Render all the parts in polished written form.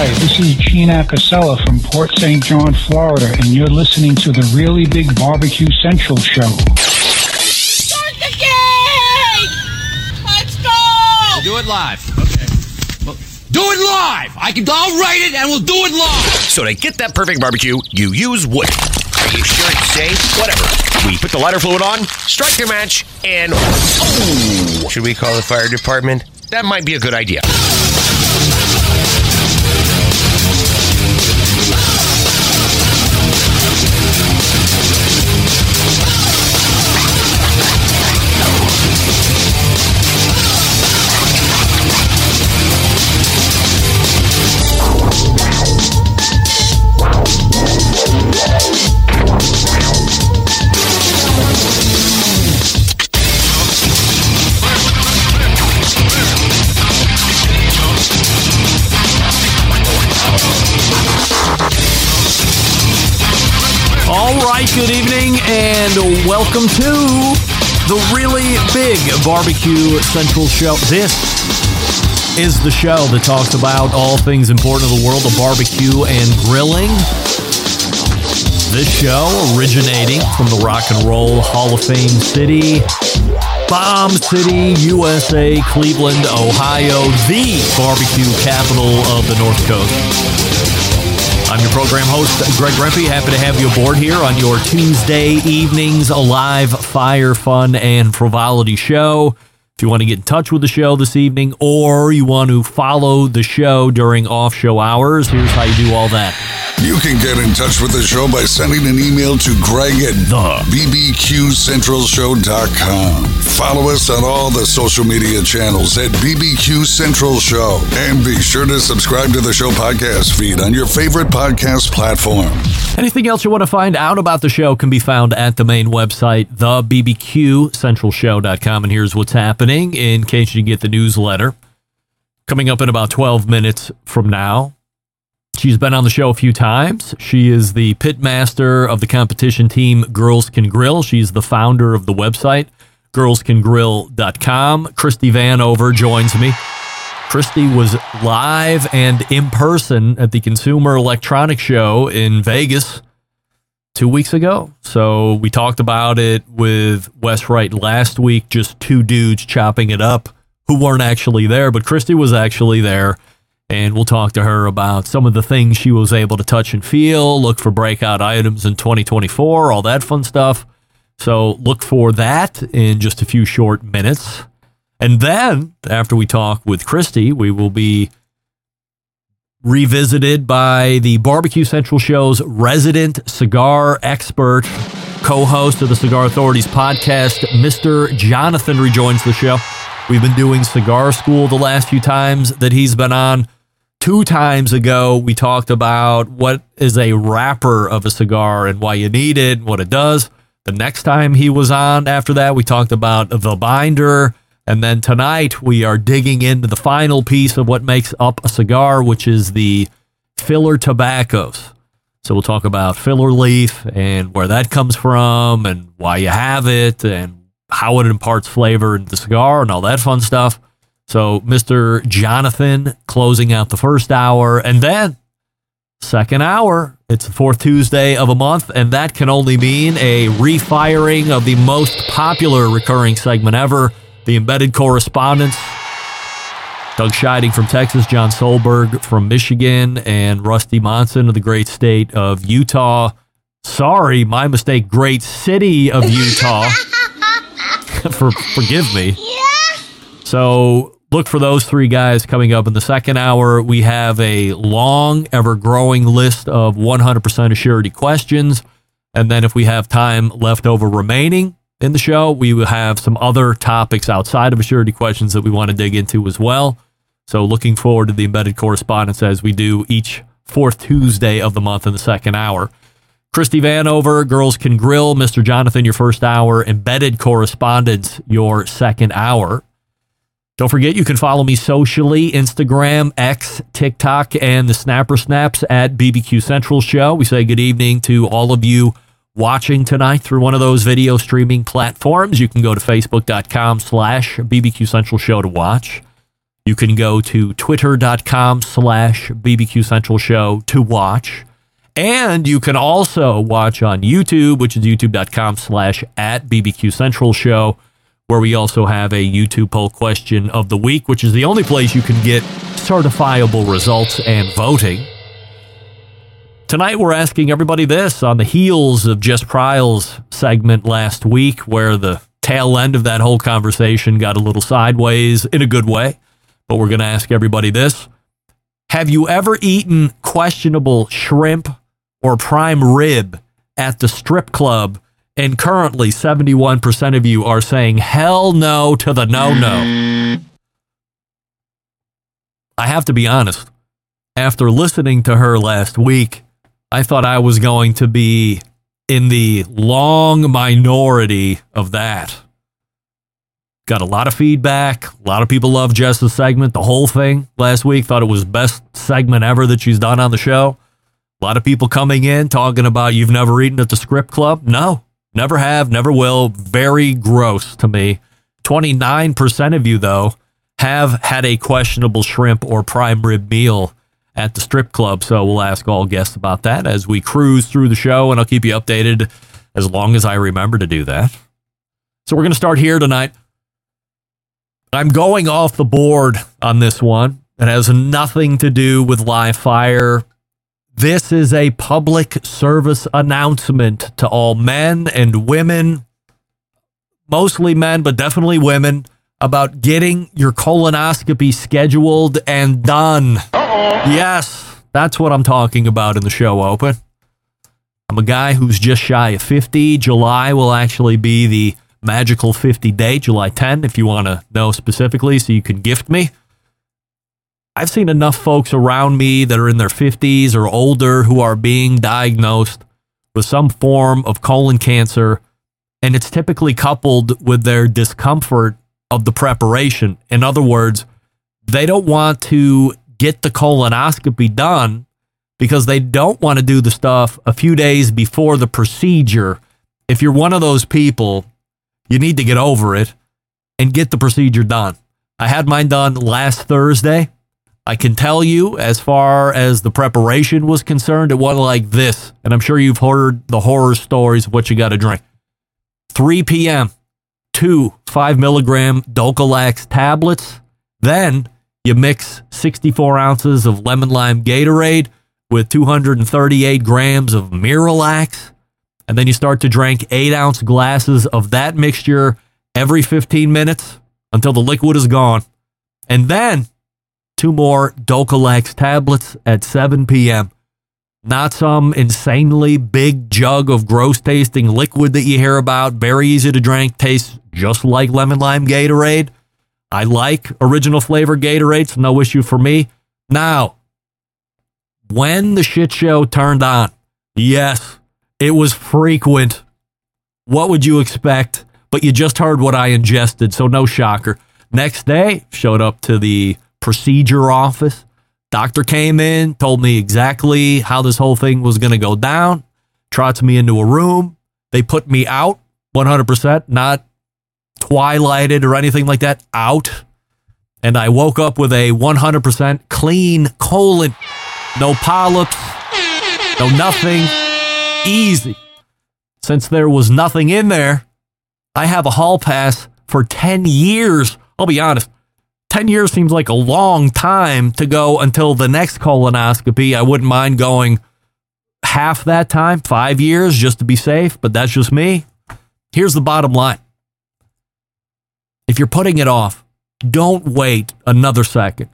Hi, this is Gene Apicella from Port St. John, Florida, and you're listening to the Really Big Barbecue Central Show. Start the game! Let's go! We'll do it live. Okay. Well, do it live! I'll write it and we'll do it live! So to get that perfect barbecue, you use wood. Are you sure it's safe? Whatever. We put the lighter fluid on, strike your match, and... Oh! Should we call the fire department? That might be a good idea. Good evening and welcome to the Really Big Barbecue Central Show. This is the show that talks about all things important to the world of barbecue and grilling. This show originating from the Rock and Roll Hall of Fame City, Bomb City, USA, Cleveland, Ohio, the barbecue capital of the North Coast. I'm your program host, Greg Rempe. Happy to have you aboard here on your Tuesday evenings, live fire, fun, and frivolity show. If you want to get in touch with the show this evening or you want to follow the show during off-show hours, here's how you do all that. You can get in touch with the show by sending an email to Greg at TheBBQCentralShow.com. Follow us on all the social media channels at BBQ Central Show. And be sure to subscribe to the show podcast feed on your favorite podcast platform. Anything else you want to find out about the show can be found at the main website, TheBBQCentralShow.com. And here's what's happening in case you get the newsletter. Coming up in about 12 minutes from now. She's been on the show a few times. She is the pit master of the competition team Girls Can Grill. She's the founder of the website, girlscangrill.com. Christy Vanover joins me. Christy was live and in person at the Consumer Electronics Show in Vegas 2 weeks ago. So we talked about it with Wes Wright last week, just two dudes chopping it up who weren't actually there, but Christy was actually there. And we'll talk to her about some of the things she was able to touch and feel, look for breakout items in 2024, all that fun stuff. So look for that in just a few short minutes. And then after we talk with Christy, we will be revisited by the Barbecue Central Show's resident cigar expert, co-host of the Cigar Authorities podcast, Mr. Jonathan rejoins the show. We've been doing Cigar School the last few times that he's been on. 2 times ago, we talked about what is a wrapper of a cigar and why you need it and what it does. The next time he was on after that, we talked about the binder. And then tonight, we are digging into the final piece of what makes up a cigar, which is the filler tobaccos. So we'll talk about filler leaf and where that comes from and why you have it and how it imparts flavor into the cigar and all that fun stuff. So Mr. Jonathan closing out the first hour, and then second hour, it's the fourth Tuesday of a month, and that can only mean a refiring of the most popular recurring segment ever, the embedded correspondence. Doug Scheiding from Texas, John Solberg from Michigan, and Rusty Monson of the great state of Utah. Sorry, my mistake, great city of Utah. Forgive me. Yeah. So... look for those 3 guys coming up in the second hour. We have a long, ever-growing list of 100% surety questions. And then if we have time left over remaining in the show, we will have some other topics outside of surety questions that we want to dig into as well. So looking forward to the embedded correspondence as we do each fourth Tuesday of the month in the second hour. Christy Vanover, Girls Can Grill, Mr. Jonathan, your first hour, embedded correspondence, your second hour. Don't forget, you can follow me socially, Instagram, X, TikTok, and the Snapper Snaps at BBQ Central Show. We say good evening to all of you watching tonight through one of those video streaming platforms. You can go to facebook.com/BBQ Central Show to watch. You can go to twitter.com/BBQ Central Show to watch. And you can also watch on YouTube, which is youtube.com/@BBQ Central Show, where we also have a YouTube poll question of the week, which is the only place you can get certifiable results and voting. Tonight, we're asking everybody this on the heels of Jess Pryle's segment last week, where the tail end of that whole conversation got a little sideways in a good way. But we're going to ask everybody this. Have you ever eaten questionable shrimp or prime rib at the strip club? And currently, 71% of you are saying hell no to the no-no. I have to be honest. After listening to her last week, I thought I was going to be in the long minority of that. Got a lot of feedback. A lot of people love Jess's segment, the whole thing last week. Thought it was best segment ever that she's done on the show. A lot of people coming in talking about you've never eaten at the strip club. No, never have, never will. Very gross to me. 29% of you, though, have had a questionable shrimp or prime rib meal at the strip club. So we'll ask all guests about that as we cruise through the show, and I'll keep you updated as long as I remember to do that. So we're going to start here tonight. I'm going off the board on this one. It has nothing to do with live fire. This is a public service announcement to all men and women, mostly men, but definitely women, about getting your colonoscopy scheduled and done. Yes, that's what I'm talking about in the show open. I'm a guy who's just shy of 50. July will actually be the magical 50 day, July 10, if you want to know specifically, so you can gift me. I've seen enough folks around me that are in their 50s or older who are being diagnosed with some form of colon cancer, and it's typically coupled with their discomfort of the preparation. In other words, they don't want to get the colonoscopy done because they don't want to do the stuff a few days before the procedure. If you're one of those people, you need to get over it and get the procedure done. I had mine done last Thursday. I can tell you, as far as the preparation was concerned, it wasn't like this. And I'm sure you've heard the horror stories of what you got to drink. 3 p.m., 2 5-milligram Dulcolax tablets. Then you mix 64 ounces of lemon lime Gatorade with 238 grams of Miralax. And then you start to drink 8-ounce glasses of that mixture every 15 minutes until the liquid is gone. And then 2 more Dulcolax tablets at 7 p.m. Not some insanely big jug of gross-tasting liquid that you hear about. Very easy to drink. Tastes just like lemon lime Gatorade. I like original flavor Gatorade, so no issue for me. Now, when the shit show turned on, yes, it was frequent. What would you expect? But you just heard what I ingested, so no shocker. Next day, showed up to the procedure office. Doctor came in, told me exactly how this whole thing was going to go down, trots me into a room. They put me out 100%, not twilighted or anything like that, out. And I woke up with a 100% clean colon. No polyps, no nothing. Easy. Since there was nothing in there, I have a hall pass for 10 years. I'll be honest. 10 years seems like a long time to go until the next colonoscopy. I wouldn't mind going half that time, 5 years, just to be safe, but that's just me. Here's the bottom line. If you're putting it off, don't wait another second.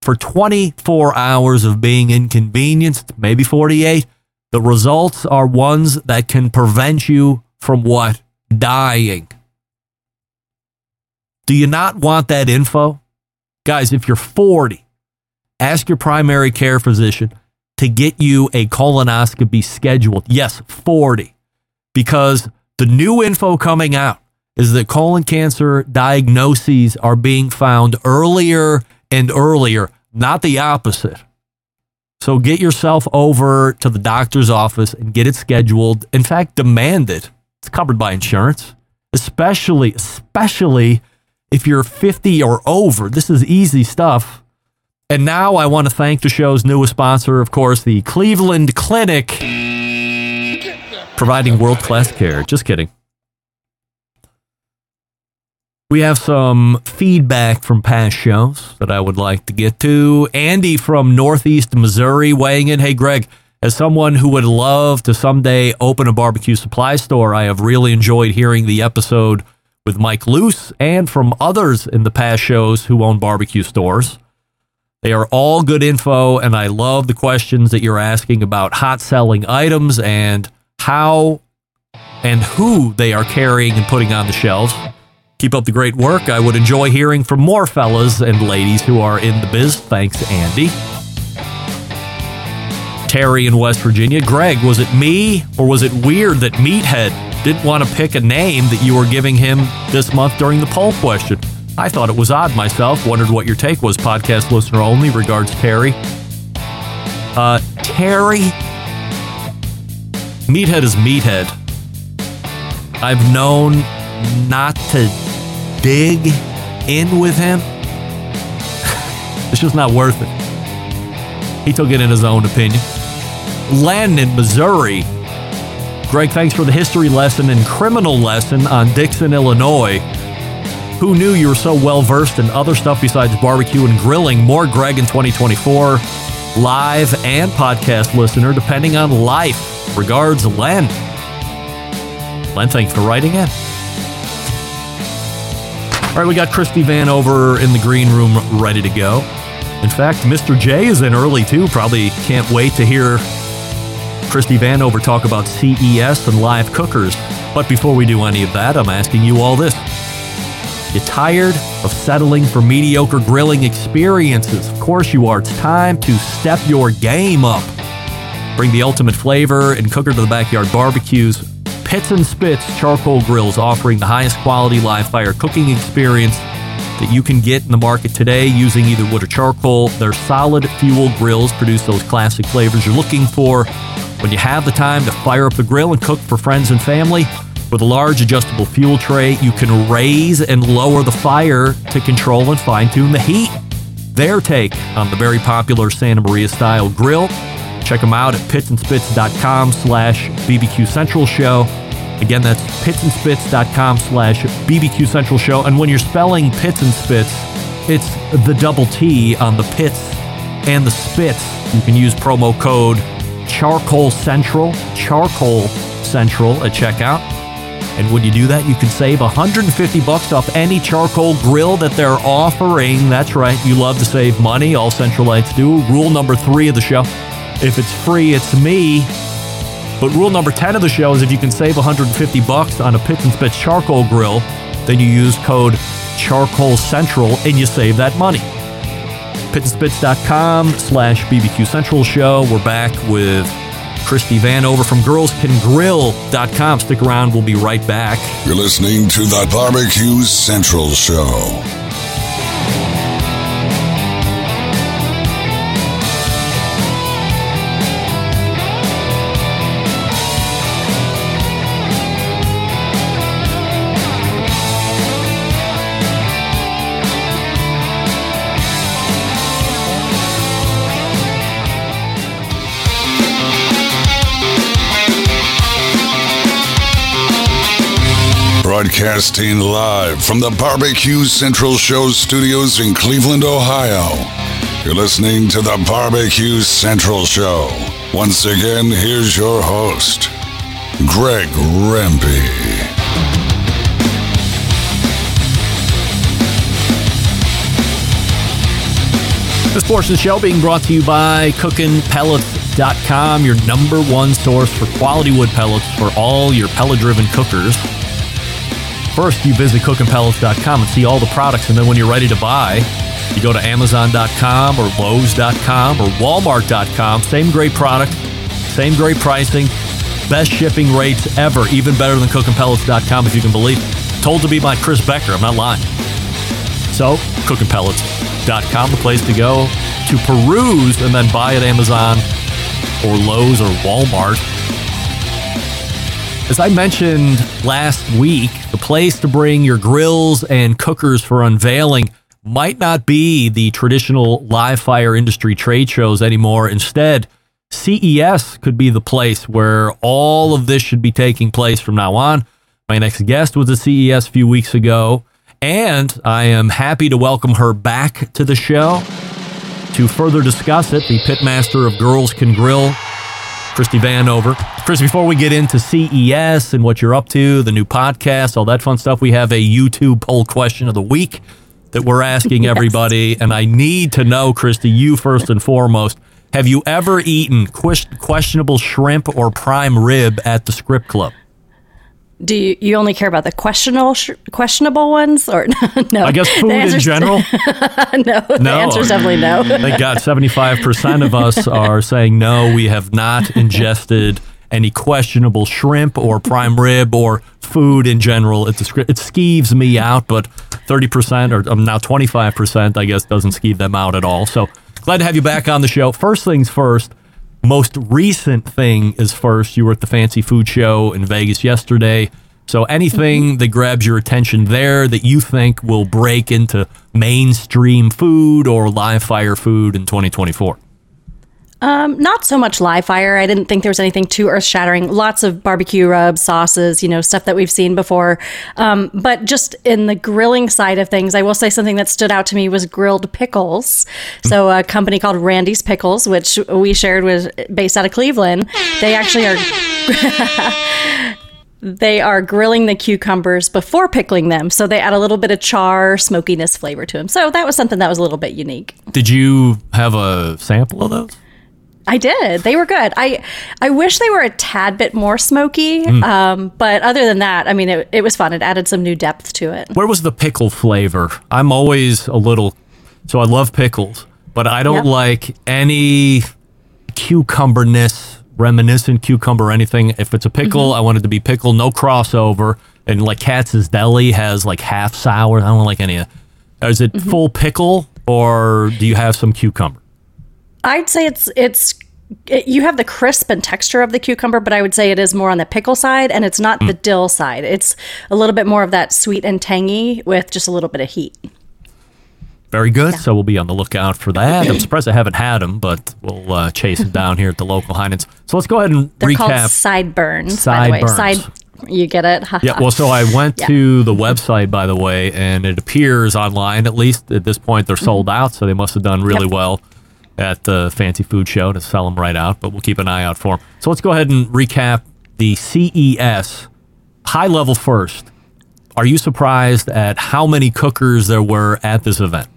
For 24 hours of being inconvenienced, maybe 48, the results are ones that can prevent you from what? Dying. Do you not want that info? Guys, if you're 40, ask your primary care physician to get you a colonoscopy scheduled. Yes, 40. Because the new info coming out is that colon cancer diagnoses are being found earlier and earlier, not the opposite. So get yourself over to the doctor's office and get it scheduled. In fact, demand it. It's covered by insurance, especially If you're 50 or over, this is easy stuff. And now I want to thank the show's newest sponsor, of course, the Cleveland Clinic, providing world-class care. Just kidding. We have some feedback from past shows that I would like to get to. Andy from Northeast Missouri weighing in. Hey, Greg, as someone who would love to someday open a barbecue supply store, I have really enjoyed hearing the episode with Mike Luce and from others in the past shows who own barbecue stores. They are all good info, and I love the questions that you're asking about hot selling items and how and who they are carrying and putting on the shelves. Keep up the great work. I would enjoy hearing from more fellas and ladies who are in the biz. Thanks, Andy. Terry in West Virginia. Greg, was it me or was it weird that Meathead didn't want to pick a name that you were giving him this month during the poll question? I thought it was odd myself. Wondered what your take was. Podcast listener only. Regards, Terry. Terry, Meathead is Meathead. I've known not to dig in with him. It's just not worth it. He took it in his own opinion. Len in Missouri. Greg, thanks for the history lesson and criminal lesson on Dixon, Illinois. Who knew you were so well-versed in other stuff besides barbecue and grilling? More Greg in 2024. Live and podcast listener, depending on life. Regards, Len. Len, thanks for writing in. All right, we got Christy Vanover in the green room ready to go. In fact, Mr. J is in early, too. Probably can't wait to hear Christy Vanover talk about CES and live cookers. But before we do any of that, I'm asking you all this. You tired of settling for mediocre grilling experiences? Of course you are. It's time to step your game up. Bring the ultimate flavor and cooker to the backyard barbecues. Pitts and Spitts Charcoal Grills, offering the highest quality live fire cooking experience that you can get in the market today using either wood or charcoal. Their solid fuel grills produce those classic flavors you're looking for when you have the time to fire up the grill and cook for friends and family. With a large adjustable fuel tray, you can raise and lower the fire to control and fine-tune the heat. Their take on the very popular Santa Maria style grill. Check them out at pitsandspits.com/BBQ Central Show. Again, that's pitsandspits.com/BBQ Central Show. And when you're spelling Pits and Spits, it's the double T on the Pits and the Spits. You can use promo code Charcoal Central at checkout. And when you do that, you can save $150 off any charcoal grill that they're offering. That's right. You love to save money. All Centralites do. Rule number 3 of the show. If it's free, it's me. But rule number 10 of the show is if you can save $150 on a Pitts and Spitz charcoal grill, then you use code Charcoal Central and you save that money. PittsandSpitz.com/BBQ Central Show. We're back with Christy Vanover from GirlsCanGrill.com. Stick around. We'll be right back. You're listening to the BBQ Central Show. Broadcasting live from the BBQ Central Show studios in Cleveland, Ohio. You're listening to the BBQ Central Show. Once again, here's your host, Greg Rempe. This portion of the show being brought to you by cookingpellets.com, your number one source for quality wood pellets for all your pellet-driven cookers. First, you visit cookingpellets.com and see all the products, and then when you're ready to buy, you go to Amazon.com or Lowe's.com or Walmart.com. Same great product, same great pricing, best shipping rates ever, even better than cookingpellets.com if you can believe it. Told to be by Chris Becker, I'm not lying. So, cookingpellets.com, the place to go to peruse and then buy at Amazon or Lowe's or Walmart. As I mentioned last week, the place to bring your grills and cookers for unveiling might not be the traditional live fire industry trade shows anymore. Instead, CES could be the place where all of this should be taking place from now on. My next guest was at CES a few weeks ago, and I am happy to welcome her back to the show. To further discuss it, the pitmaster of Girls Can Grill, Christy Vanover. Chris, before we get into CES and what you're up to, the new podcast, all that fun stuff, we have a YouTube poll question of the week that we're asking everybody. And I need to know, Christy, you first and foremost, have you ever eaten questionable shrimp or prime rib at the strip club? Do you only care about the questionable ones, or no? I guess food in general? No, the answer's definitely no. Thank God, 75% of us are saying no, we have not ingested any questionable shrimp or prime rib or food in general. It skeeves me out, but 30% or now 25%, I guess, doesn't skeeve them out at all. So glad to have you back on the show. First things first. Most recent thing is first. You were at the Fancy Food Show in Vegas yesterday. So anything that grabs your attention there that you think will break into mainstream food or live fire food in 2024? Not so much live fire. I didn't think there was anything too earth-shattering. Lots of barbecue rubs, sauces, stuff that we've seen before. But just in the grilling side of things, I will say something that stood out to me was grilled pickles. So a company called Randy's Pickles, which we shared was based out of Cleveland. They actually are... They are grilling the cucumbers before pickling them. So they add a little bit of char, smokiness flavor to them. So that was something that was a little bit unique. Did you have a sample of those? I did. They were good. I wish they were a tad bit more smoky. But other than that, I mean, it was fun. It added some new depth to it. Where was the pickle flavor? I'm always I love pickles, but I don't like any cucumberness, reminiscent cucumber, anything. If it's a pickle, I want it to be pickle, no crossover. And like Katz's Deli has like half sour. I don't like any of it. Is it full pickle, or do you have some cucumber? I'd say you have the crisp and texture of the cucumber, but I would say it is more on the pickle side, and it's not the dill side. It's a little bit more of that sweet and tangy with just a little bit of heat. Very good. Yeah. So we'll be on the lookout for that. I'm surprised I haven't had them, but we'll chase them down here at the local Heinen's. So let's go ahead and recap. They're called sideburns, by the way. You get it? Yeah. Well, so I went to the website, by the way, and it appears online, at least at this point, they're sold out, so they must have done really well at the Fancy Food Show to sell them right out, but we'll keep an eye out for them. So let's go ahead and recap the CES. High level first. Are you surprised at how many cookers there were at this event?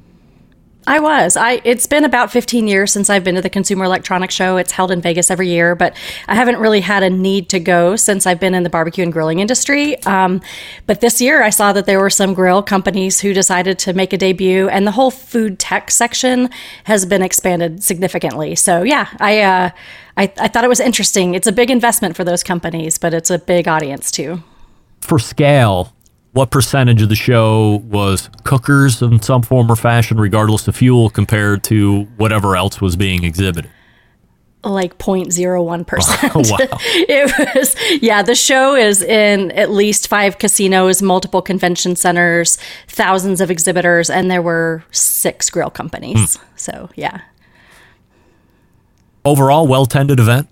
I was. It's been about 15 years since I've been to the Consumer Electronics Show. It's held in Vegas every year, but I haven't really had a need to go since I've been in the barbecue and grilling industry. But this year I saw that there were some grill companies who decided to make a debut, and the whole food tech section has been expanded significantly. So yeah, I thought it was interesting. It's a big investment for those companies, but it's a big audience too. For scale, what percentage of the show was cookers in some form or fashion, regardless of fuel, compared to whatever else was being exhibited? Like 0.01%. Oh, wow. It was, the show is in at least 5 casinos, multiple convention centers, thousands of exhibitors, and there were 6 grill companies. So, yeah. Overall, well-tended event?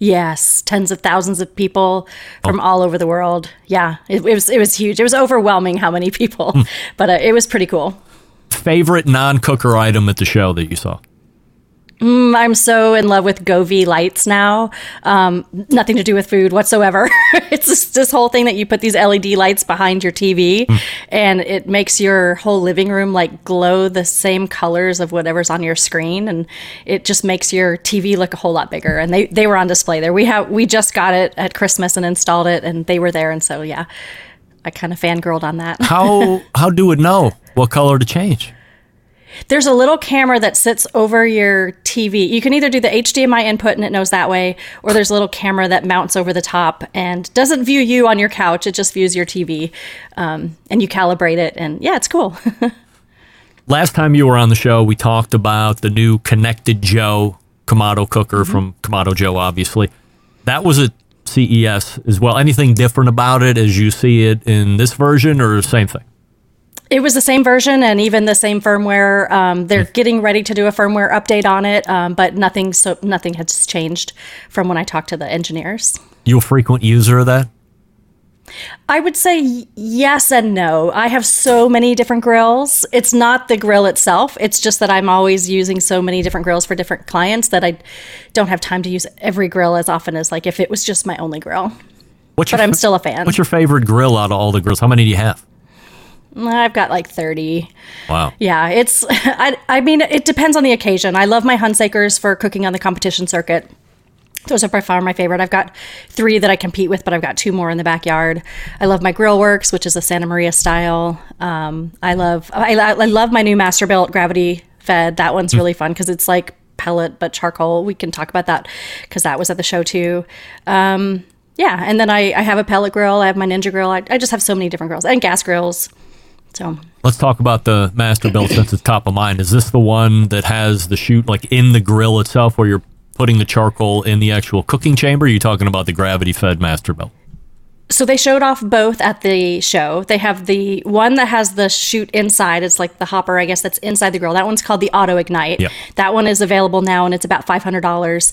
Yes, tens of thousands of people from all over the world. Yeah, it was huge. It was overwhelming how many people, but it was pretty cool. Favorite non-cooker item at the show that you saw? I'm so in love with Govee lights now. Nothing to do with food whatsoever. It's just this whole thing that you put these LED lights behind your TV, and it makes your whole living room like glow the same colors of whatever's on your screen, and it just makes your TV look a whole lot bigger. And they were on display there. We just got it at Christmas and installed it, and they were there, and so yeah, I kind of fangirled on that. How do it know what color to change? There's a little camera that sits over your TV. You can either do the HDMI input and it knows that way, or there's a little camera that mounts over the top and doesn't view you on your couch. It just views your TV, and you calibrate it, and yeah, it's cool. Last time you were on the show, we talked about the new Connected Joe Kamado cooker from Kamado Joe, obviously. That was at CES as well? Anything different about it as you see it in this version, or same thing? It was the same version and even the same firmware. They're getting ready to do a firmware update on it, but nothing has changed from when I talked to the engineers. You a frequent user of that? I would say yes and no. I have so many different grills. It's not the grill itself. It's just that I'm always using so many different grills for different clients that I don't have time to use every grill as often as like if it was just my only grill. But I'm still a fan. What's your favorite grill out of all the grills? How many do you have? I've got like 30. Wow. Yeah, it's I mean, it depends on the occasion. I love my Hunsikers for cooking on the competition circuit. Those are by far my favorite. I've got 3 that I compete with, but I've got 2 more in the backyard. I love my Grill Works, which is a Santa Maria style. I love my new Masterbuilt Gravity Fed. That one's really fun because it's like pellet but charcoal. We can talk about that because that was at the show too. Yeah, and then I have a pellet grill. I have my Ninja grill. I just have so many different grills and gas grills. So let's talk about the Masterbuilt since it's top of mind. Is this the one that has the chute like in the grill itself, where you're putting the charcoal in the actual cooking chamber? Or are you talking about the gravity-fed Masterbuilt? So they showed off both at the show. They have the one that has the chute inside. It's like the hopper, I guess, that's inside the grill. That one's called the Auto Ignite. Yep. That one is available now, and it's about $500.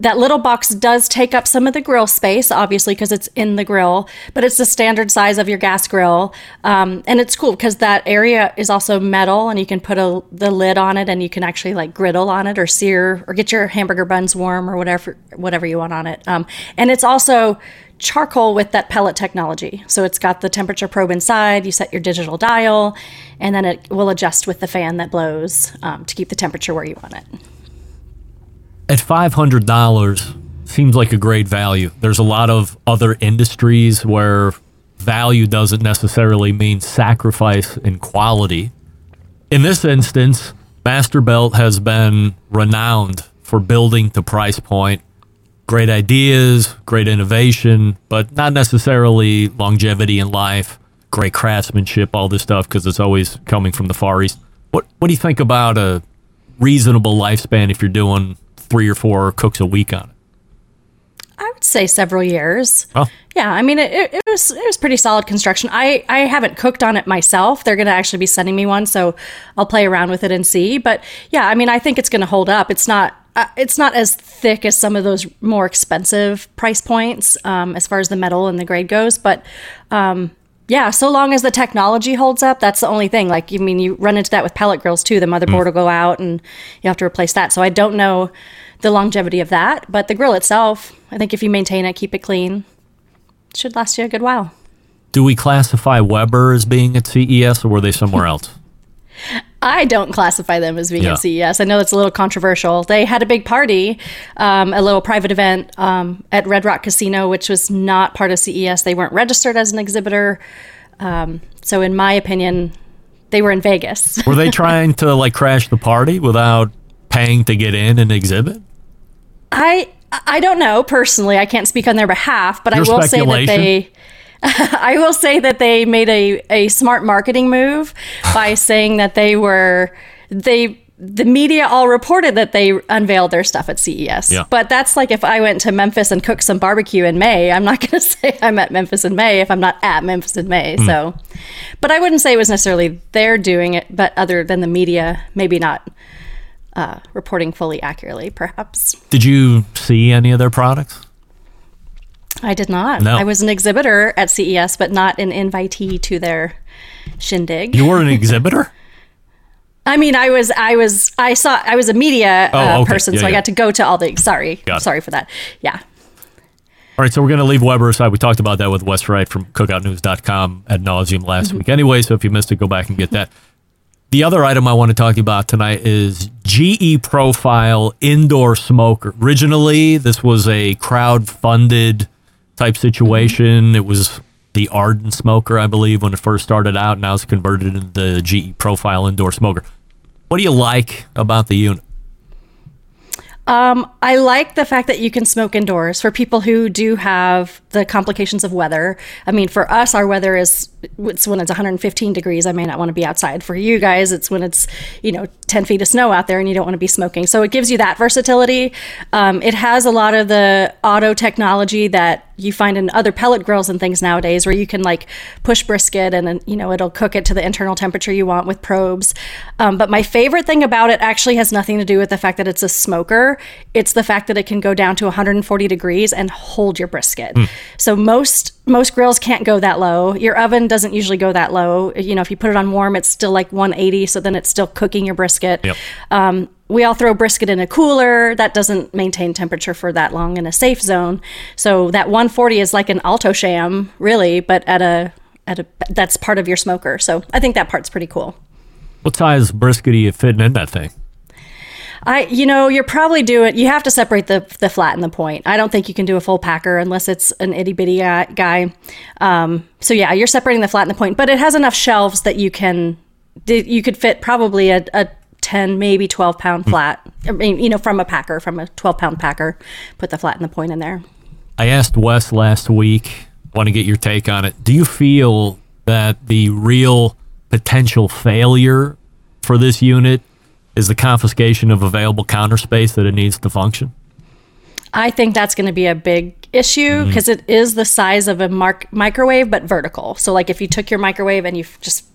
That little box does take up some of the grill space, obviously, because it's in the grill, but it's the standard size of your gas grill. And it's cool because that area is also metal, and you can put the lid on it, and you can actually like griddle on it or sear or get your hamburger buns warm or whatever you want on it. And it's also charcoal with that pellet technology. So it's got the temperature probe inside. You set your digital dial, and then it will adjust with the fan that blows to keep the temperature where you want it. At $500, seems like a great value. There's a lot of other industries where value doesn't necessarily mean sacrifice in quality. In this instance, Masterbuilt has been renowned for building to price point. Great ideas, great innovation, but not necessarily longevity in life, great craftsmanship, all this stuff, because it's always coming from the Far East. What do you think about a reasonable lifespan if you're doing 3 or 4 cooks a week on it? I would say several years. Oh. Yeah, I mean, it was pretty solid construction. I haven't cooked on it myself. They're going to actually be sending me one, so I'll play around with it and see. But yeah, I mean, I think it's going to hold up. It's not as thick as some of those more expensive price points as far as the metal and the grade goes. But yeah, so long as the technology holds up, that's the only thing. Like, I mean, you run into that with pellet grills too. The motherboard will go out and you have to replace that. So I don't know the longevity of that. But the grill itself, I think if you maintain it, keep it clean, it should last you a good while. Do we classify Weber as being at CES, or were they somewhere else? I don't classify them as being at CES. I know that's a little controversial. They had a big party, a little private event at Red Rock Casino, which was not part of CES. They weren't registered as an exhibitor. So in my opinion, they were in Vegas. Were they trying to like crash the party without paying to get in an exhibit? I don't know. Personally, I can't speak on their behalf, but I will say that they... I will say that they made a smart marketing move by saying that the media all reported that they unveiled their stuff at CES. Yeah. But that's like if I went to Memphis and cooked some barbecue in May, I'm not going to say I'm at Memphis in May if I'm not at Memphis in May. So, but I wouldn't say it was necessarily they're doing it, but other than the media, maybe not reporting fully accurately, perhaps. Did you see any of their products? I did not. No. I was an exhibitor at CES, but not an invitee to their shindig. You were an exhibitor? I mean, I was a media person, I got to go to all the... Sorry for that. Yeah. All right, so we're going to leave Weber aside. We talked about that with Wes Wright from cookoutnews.com ad nauseum last week. Anyway, so if you missed it, go back and get that. The other item I want to talk about tonight is GE Profile Indoor Smoker. Originally, this was a crowd-funded type situation. It was the Arden Smoker, I believe, when it first started out. Now it's converted into the GE Profile Indoor Smoker. What do you like about the unit? I like the fact that you can smoke indoors for people who do have the complications of weather. I mean, for us, our weather is, it's when it's 115 degrees, I may not want to be outside. For you guys, it's when it's, you know, 10 feet of snow out there and you don't want to be smoking. So it gives you that versatility. It has a lot of the auto technology that you find in other pellet grills and things nowadays, where you can like push brisket and, you know, it'll cook it to the internal temperature you want with probes. But my favorite thing about it actually has nothing to do with the fact that it's a smoker. It's the fact that it can go down to 140 degrees and hold your brisket. So most grills can't go that low. Your oven doesn't usually go that low. You know, if you put it on warm, it's still like 180. So then it's still cooking your brisket. Yep. We all throw brisket in a cooler. That doesn't maintain temperature for that long in a safe zone. So that 140 is like an Alto Sham, really, but at a that's part of your smoker. So I think that part's pretty cool. What size brisket are you fitting in that thing? You're probably doing, you have to separate the flat and the point. I don't think you can do a full packer unless it's an itty bitty guy. So yeah, you're separating the flat and the point, but it has enough shelves that you could fit probably a 10, maybe 12 pound flat, I mean, you know, from a 12 pound packer, put the flat and the point in there. I asked Wes last week, want to get your take on it. Do you feel that the real potential failure for this unit is the confiscation of available counter space that it needs to function? I think that's going to be a big issue because it is the size of a microwave, but vertical. So like if you took your microwave and you just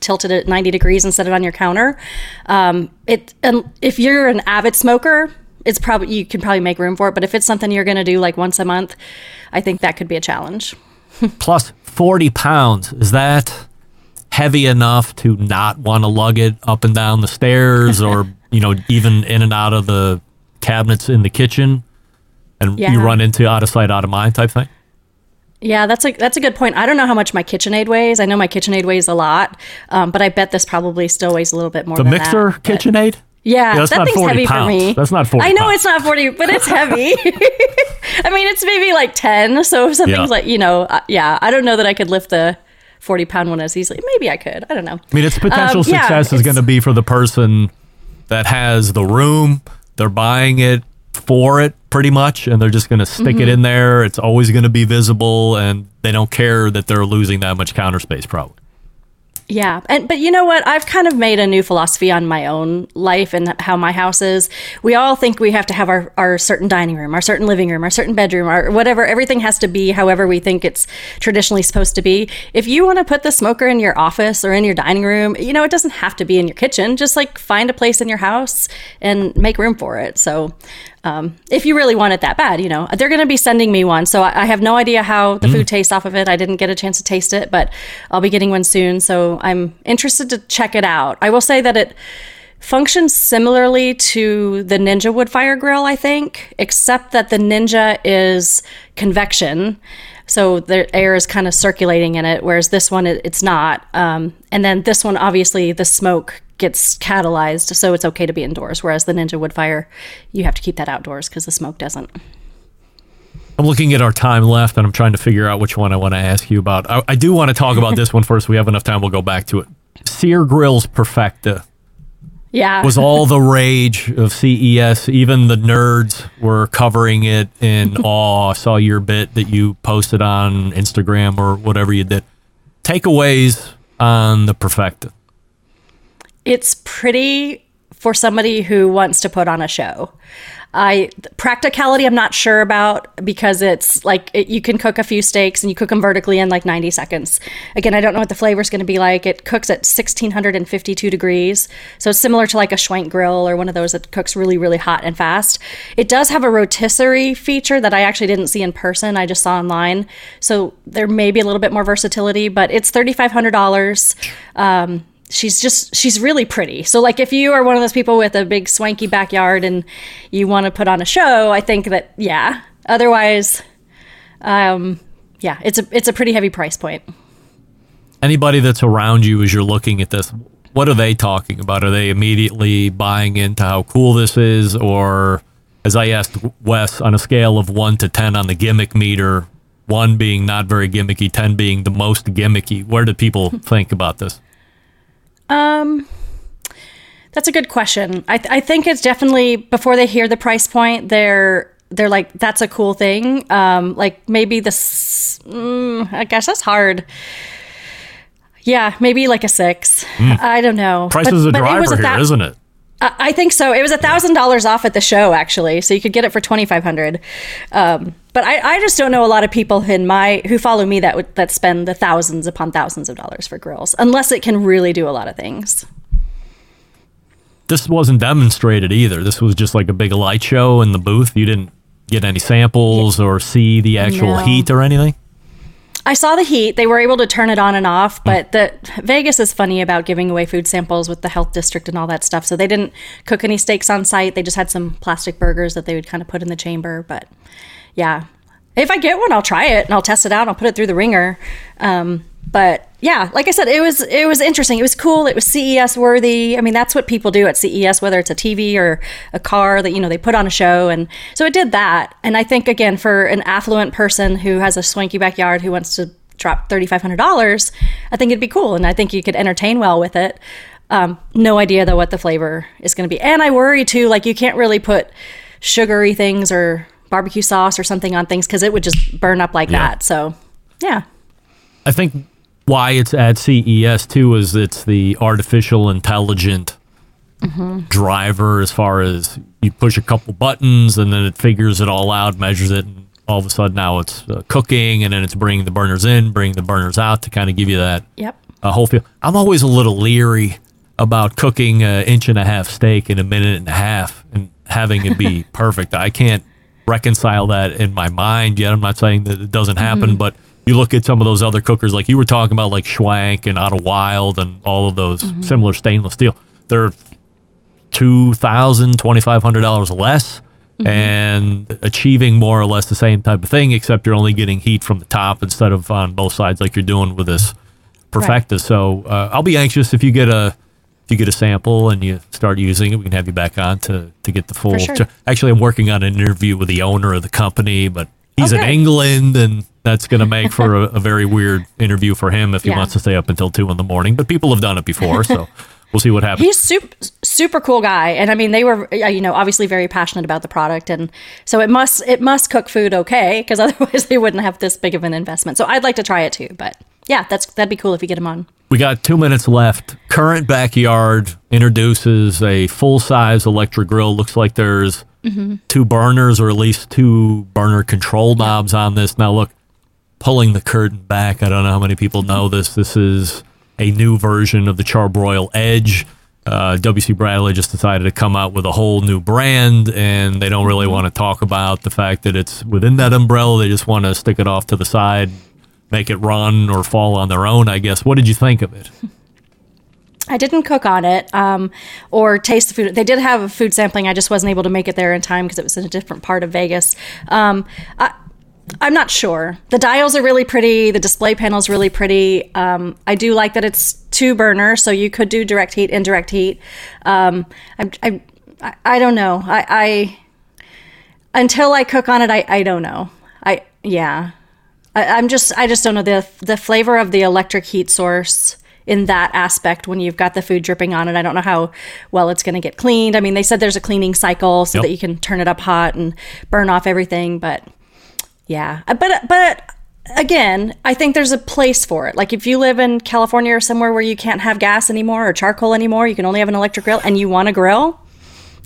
tilted it 90 degrees and set it on your counter, and if you're an avid smoker, it's probably, you can probably make room for it. But if it's something you're going to do like once a month, I think that could be a challenge. Plus 40 pounds, is that heavy enough to not want to lug it up and down the stairs or, you know, even in and out of the cabinets in the kitchen and you run into out of sight, out of mind type thing? Yeah, that's a good point. I don't know how much my KitchenAid weighs. I know my KitchenAid weighs a lot, but I bet this probably still weighs a little bit more than that. The mixer KitchenAid? Yeah, that's that not thing's 40 heavy pounds. For me. That's not 40 I know pounds. It's not 40, but it's heavy. I mean, it's maybe like 10, so if something's like, you know, I don't know that I could lift the 40 pound one as easily. Maybe I could. I don't know. I mean, its potential success is going to be for the person that has the room. They're buying it for it pretty much, and they're just going to stick it in there. It's always going to be visible, and they don't care that they're losing that much counter space probably. Yeah. But you know what? I've kind of made a new philosophy on my own life and how my house is. We all think we have to have our certain dining room, our certain living room, our certain bedroom, our whatever. Everything has to be however we think it's traditionally supposed to be. If you want to put the smoker in your office or in your dining room, you know, it doesn't have to be in your kitchen. Just like find a place in your house and make room for it. So if you really want it that bad, you know, they're going to be sending me one. So I have no idea how the food tastes off of it. I didn't get a chance to taste it, but I'll be getting one soon. So I'm interested to check it out. I will say that it functions similarly to the Ninja Woodfire Grill, I think, except that the Ninja is convection. So the air is kind of circulating in it, whereas this one, it's not. And then this one, obviously, the smoke gets catalyzed, so it's okay to be indoors, whereas the Ninja Woodfire, you have to keep that outdoors because the smoke doesn't. I'm looking at our time left, and I'm trying to figure out which one I want to ask you about. I do want to talk about this one first. We have enough time. We'll go back to it. Sear Grill's Perfecta. Yeah. Was all the rage of CES. Even the nerds were covering it in awe. I saw your bit that you posted on Instagram or whatever you did. Takeaways on the Perfecta. It's pretty for somebody who wants to put on a show. Practicality I'm not sure about because it's like you can cook a few steaks and you cook them vertically in like 90 seconds. Again, I don't know what the flavor is going to be like. It cooks at 1,652 degrees. So it's similar to like a Schwank grill or one of those that cooks really, really hot and fast. It does have a rotisserie feature that I actually didn't see in person. I just saw online. So there may be a little bit more versatility, but it's $3,500. She's really pretty. So like if you are one of those people with a big swanky backyard and you want to put on a show, I think that, yeah. Otherwise, it's a pretty heavy price point. Anybody that's around you as you're looking at this, what are they talking about? Are they immediately buying into how cool this is? Or as I asked Wes, on a scale of 1 to 10 on the gimmick meter, 1 being not very gimmicky, 10 being the most gimmicky, where do people think about this? That's a good question. I think it's definitely, before they hear the price point, they're like, that's a cool thing. Like maybe this, gosh, that's hard. Yeah, maybe like a 6. I don't know. Price is a driver here, isn't it? I think so. It was $1,000 off at the show, actually, so you could get it for $2,500. But I just don't know a lot of people who follow me that spend the thousands upon thousands of dollars for grills, unless it can really do a lot of things. This wasn't demonstrated either. This was just like a big light show in the booth. You didn't get any samples or see the actual heat or anything? I saw the heat. They were able to turn it on and off, but Vegas is funny about giving away food samples with the health district and all that stuff. So they didn't cook any steaks on site. They just had some plastic burgers that they would kind of put in the chamber. But yeah, if I get one, I'll try it and I'll test it out. I'll put it through the ringer. But yeah, like I said, it was interesting. It was cool. It was CES worthy. I mean, that's what people do at CES, whether it's a TV or a car that, they put on a show. And so it did that. And I think, again, for an affluent person who has a swanky backyard who wants to drop $3,500, I think it'd be cool. And I think you could entertain well with it. No idea, though, what the flavor is going to be. And I worry, too, like you can't really put sugary things or barbecue sauce or something on things because it would just burn up like that. So, yeah. I think why it's at CES too is it's the artificial intelligent driver, as far as you push a couple buttons and then it figures it all out, measures it, and all of a sudden now it's cooking, and then it's bringing the burners in, bringing the burners out to kind of give you that whole feel. I'm always a little leery about cooking an 1.5-inch steak in 1.5 minutes and having it be perfect. I can't reconcile that in my mind yet. I'm not saying that it doesn't happen, but you look at some of those other cookers, like you were talking about, like Schwank and Otto Wild and all of those similar stainless steel. They're $2,000, $2,500 less and achieving more or less the same type of thing, except you're only getting heat from the top instead of on both sides like you're doing with this Perfecta. Right. So I'll be anxious if you get a sample and you start using it, we can have you back on to get the full. For sure. Actually, I'm working on an interview with the owner of the company, but he's in England, and that's going to make for a very weird interview for him if he wants to stay up until 2 a.m. But people have done it before, so we'll see what happens. He's super cool guy, and I mean, they were obviously very passionate about the product, and so it must cook food okay, because otherwise they wouldn't have this big of an investment. So I'd like to try it too, but yeah, that'd be cool if you get him on. We got 2 minutes left. Current Backyard introduces a full-size electric grill. Looks like there's 2 burners, or at least 2 burner control knobs on this. Now look, pulling the curtain back, I don't know how many people know this. This is a new version of the Charbroil Edge. W.C. Bradley just decided to come out with a whole new brand, and they don't really want to talk about the fact that it's within that umbrella. They just want to stick it off to the side, make it run or fall on their own, I guess. What did you think of it? I didn't cook on it or taste the food. They did have food sampling. I just wasn't able to make it there in time because it was in a different part of Vegas. I'm not sure. The dials are really pretty. The display panel's really pretty. I do like that it's 2 burners, so you could do direct heat, indirect heat. I don't know. I until I cook on it, I don't know. I just don't know the flavor of the electric heat source in that aspect when you've got the food dripping on it. I don't know how well it's going to get cleaned. I mean, they said there's a cleaning cycle so that you can turn it up hot and burn off everything. But yeah, but again, I think there's a place for it. Like if you live in California or somewhere where you can't have gas anymore or charcoal anymore, you can only have an electric grill, and you want to grill,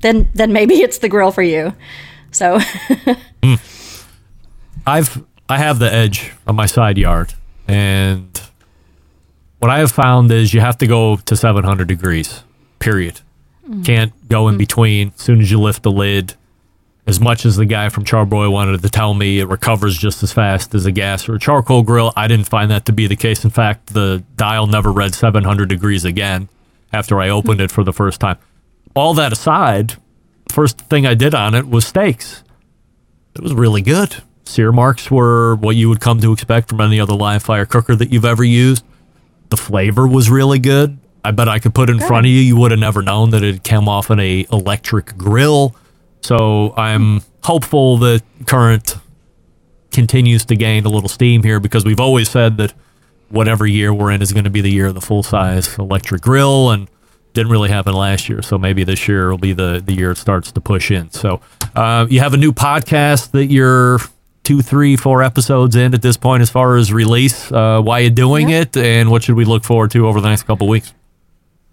then maybe it's the grill for you. So I have the Edge on my side yard, and what I have found is you have to go to 700 degrees, period. Can't go in between. As soon as you lift the lid, as much as the guy from Charbroil wanted to tell me it recovers just as fast as a gas or a charcoal grill, I didn't find that to be the case. In fact, the dial never read 700 degrees again after I opened it for the first time. All that aside, first thing I did on it was steaks. It was really good. Sear marks were what you would come to expect from any other live fire cooker that you've ever used. The flavor was really good. I bet I could put it in front of you. You would have never known that it came off in a electric grill. So I'm hopeful that Current continues to gain a little steam here, because we've always said that whatever year we're in is going to be the year of the full-size electric grill. And Didn't really happen last year, so maybe this year will be the year it starts to push in. So you have a new podcast that you're 2, 3, 4 episodes in at this point as far as release. Why you doing it, and what should we look forward to over the next couple of weeks?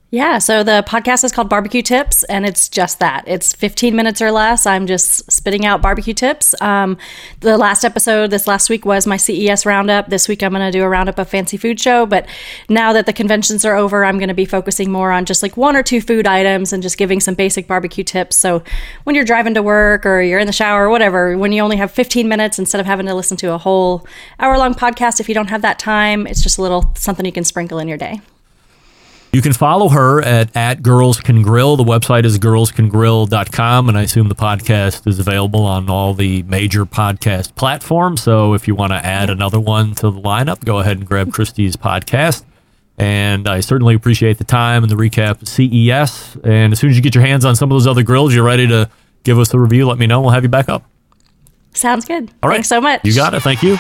Yeah, so the podcast is called Barbecue Tips, and it's just that. It's 15 minutes or less. I'm just spitting out barbecue tips. The last episode this last week was my CES roundup. This week I'm going to do a roundup of Fancy Food Show, but now that the conventions are over, I'm going to be focusing more on just like 1 or 2 food items and just giving some basic barbecue tips. So when you're driving to work or you're in the shower or whatever, when you only have 15 minutes instead of having to listen to a whole hour-long podcast, if you don't have that time, it's just a little something you can sprinkle in your day. You can follow her at Girls Can Grill. The website is girlscangrill.com, and I assume the podcast is available on all the major podcast platforms. So if you want to add another one to the lineup, go ahead and grab Christy's podcast. And I certainly appreciate the time and the recap of CES. And as soon as you get your hands on some of those other grills, you're ready to give us a review, let me know. We'll have you back up. Sounds good. All right. Thanks so much. You got it. Thank you.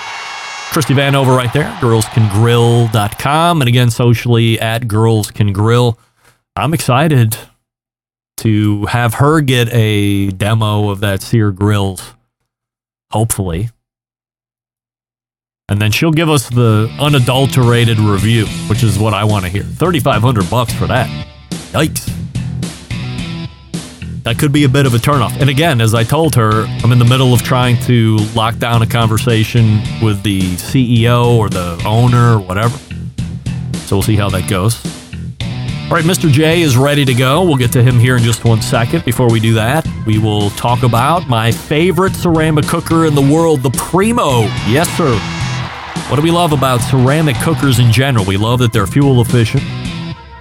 Christy Vanover right there, girlscangrill.com. And again, socially at Girls Can Grill. I'm excited to have her get a demo of that Sear Grills, hopefully. And then she'll give us the unadulterated review, which is what I want to hear. $3,500 for that. Yikes. That could be a bit of a turnoff. And again, as I told her, I'm in the middle of trying to lock down a conversation with the CEO or the owner or whatever. So we'll see how that goes. All right, Mr. J is ready to go. We'll get to him here in just 1 second. Before we do that, we will talk about my favorite ceramic cooker in the world, the Primo. Yes, sir. What do we love about ceramic cookers in general? We love that they're fuel efficient.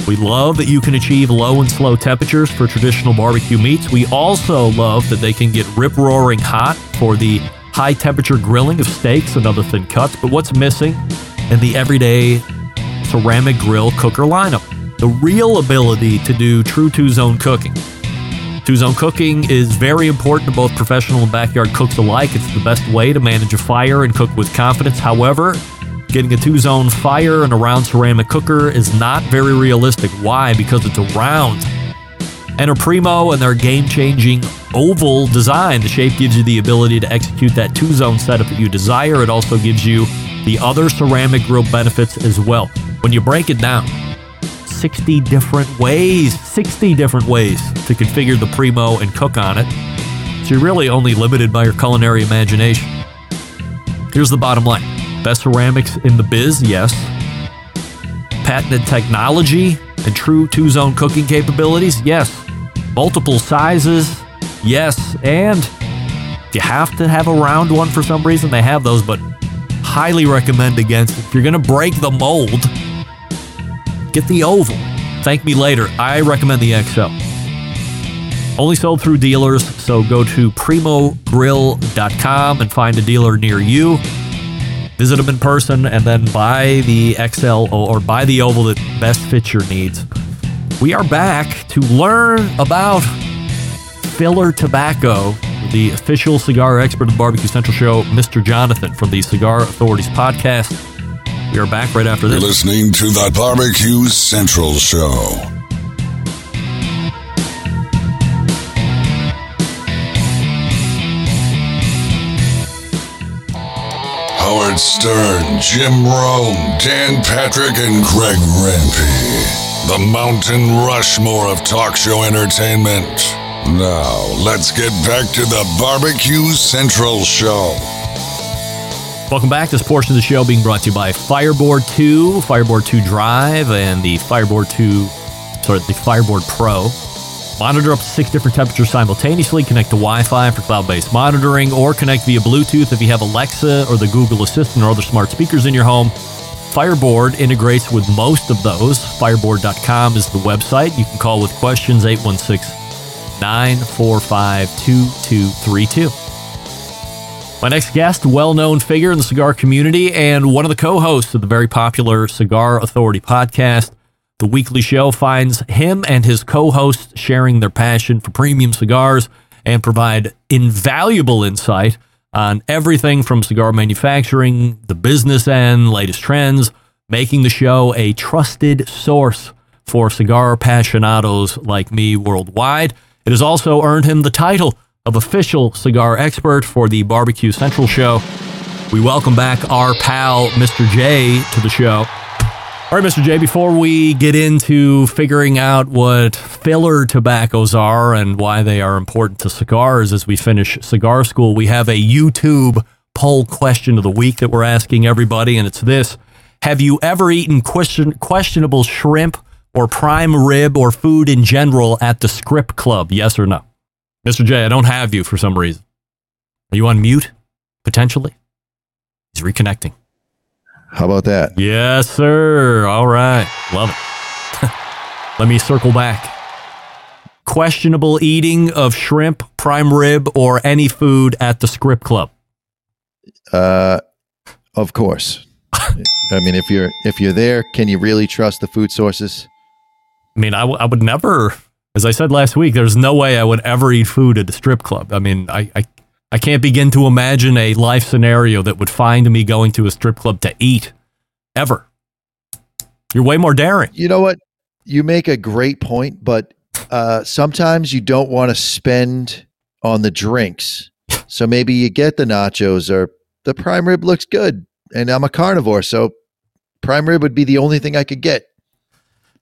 We love that you can achieve low and slow temperatures for traditional barbecue meats. We also love that they can get rip-roaring hot for the high-temperature grilling of steaks and other thin cuts. But what's missing in the everyday ceramic grill cooker lineup? The real ability to do true two-zone cooking. Two-zone cooking is very important to both professional and backyard cooks alike. It's the best way to manage a fire and cook with confidence. However, getting a two-zone fire in a round ceramic cooker is not very realistic. Why? Because it's a round. And a Primo and their game-changing oval design, the shape gives you the ability to execute that two-zone setup that you desire. It also gives you the other ceramic grill benefits as well. When you break it down, 60 different ways to configure the Primo and cook on it. So you're really only limited by your culinary imagination. Here's the bottom line. Best ceramics in the biz, yes. Patented technology and true two-zone cooking capabilities, yes. Multiple sizes, yes. And you have to have a round one for some reason. They have those, but highly recommend against it. If you're going to break the mold, get the oval. Thank me later. I recommend the XL. Only sold through dealers, so go to primogrill.com and find a dealer near you. Visit them in person, and then buy the XL or buy the oval that best fits your needs. We are back to learn about filler tobacco, the official cigar expert of the Barbecue Central Show, Mr. Jonathan from the Cigar Authorities Podcast. We are back right after this. You're listening to the Barbecue Central Show. Howard Stern, Jim Rome, Dan Patrick, and Greg Rempe. The Mountain Rushmore of talk show entertainment. Now, let's get back to the Barbecue Central Show. Welcome back. This portion of the show being brought to you by Fireboard 2, Fireboard 2 Drive, and the Fireboard Pro. Monitor up to 6 different temperatures simultaneously, connect to Wi-Fi for cloud-based monitoring, or connect via Bluetooth if you have Alexa or the Google Assistant or other smart speakers in your home. Fireboard integrates with most of those. Fireboard.com is the website. You can call with questions, 816-945-2232. My next guest, well-known figure in the cigar community and one of the co-hosts of the very popular Cigar Authority Podcast. The weekly show finds him and his co-hosts sharing their passion for premium cigars and provide invaluable insight on everything from cigar manufacturing, the business end, latest trends, making the show a trusted source for cigar passionados like me worldwide. It has also earned him the title of official cigar expert for the Barbecue Central Show. We welcome back our pal, Mr. J, to the show. All right, Mr. J, before we get into figuring out what filler tobaccos are and why they are important to cigars as we finish cigar school, we have a YouTube poll question of the week that we're asking everybody, and it's this. Have you ever eaten questionable shrimp or prime rib or food in general at the strip club? Yes or no? Mr. J, I don't have you for some reason. Are you on mute? Potentially? He's reconnecting. How about that? Yes, sir. All right. Love it. Let me circle back. Questionable eating of shrimp, prime rib, or any food at the strip club. Of course. I mean, if you're there, can you really trust the food sources? I mean, I would never, as I said last week, there's no way I would ever eat food at the strip club. I mean, I can't begin to imagine a life scenario that would find me going to a strip club to eat, ever. You're way more daring. You know what? You make a great point, but sometimes you don't want to spend on the drinks. So maybe you get the nachos or the prime rib looks good, and I'm a carnivore, so prime rib would be the only thing I could get.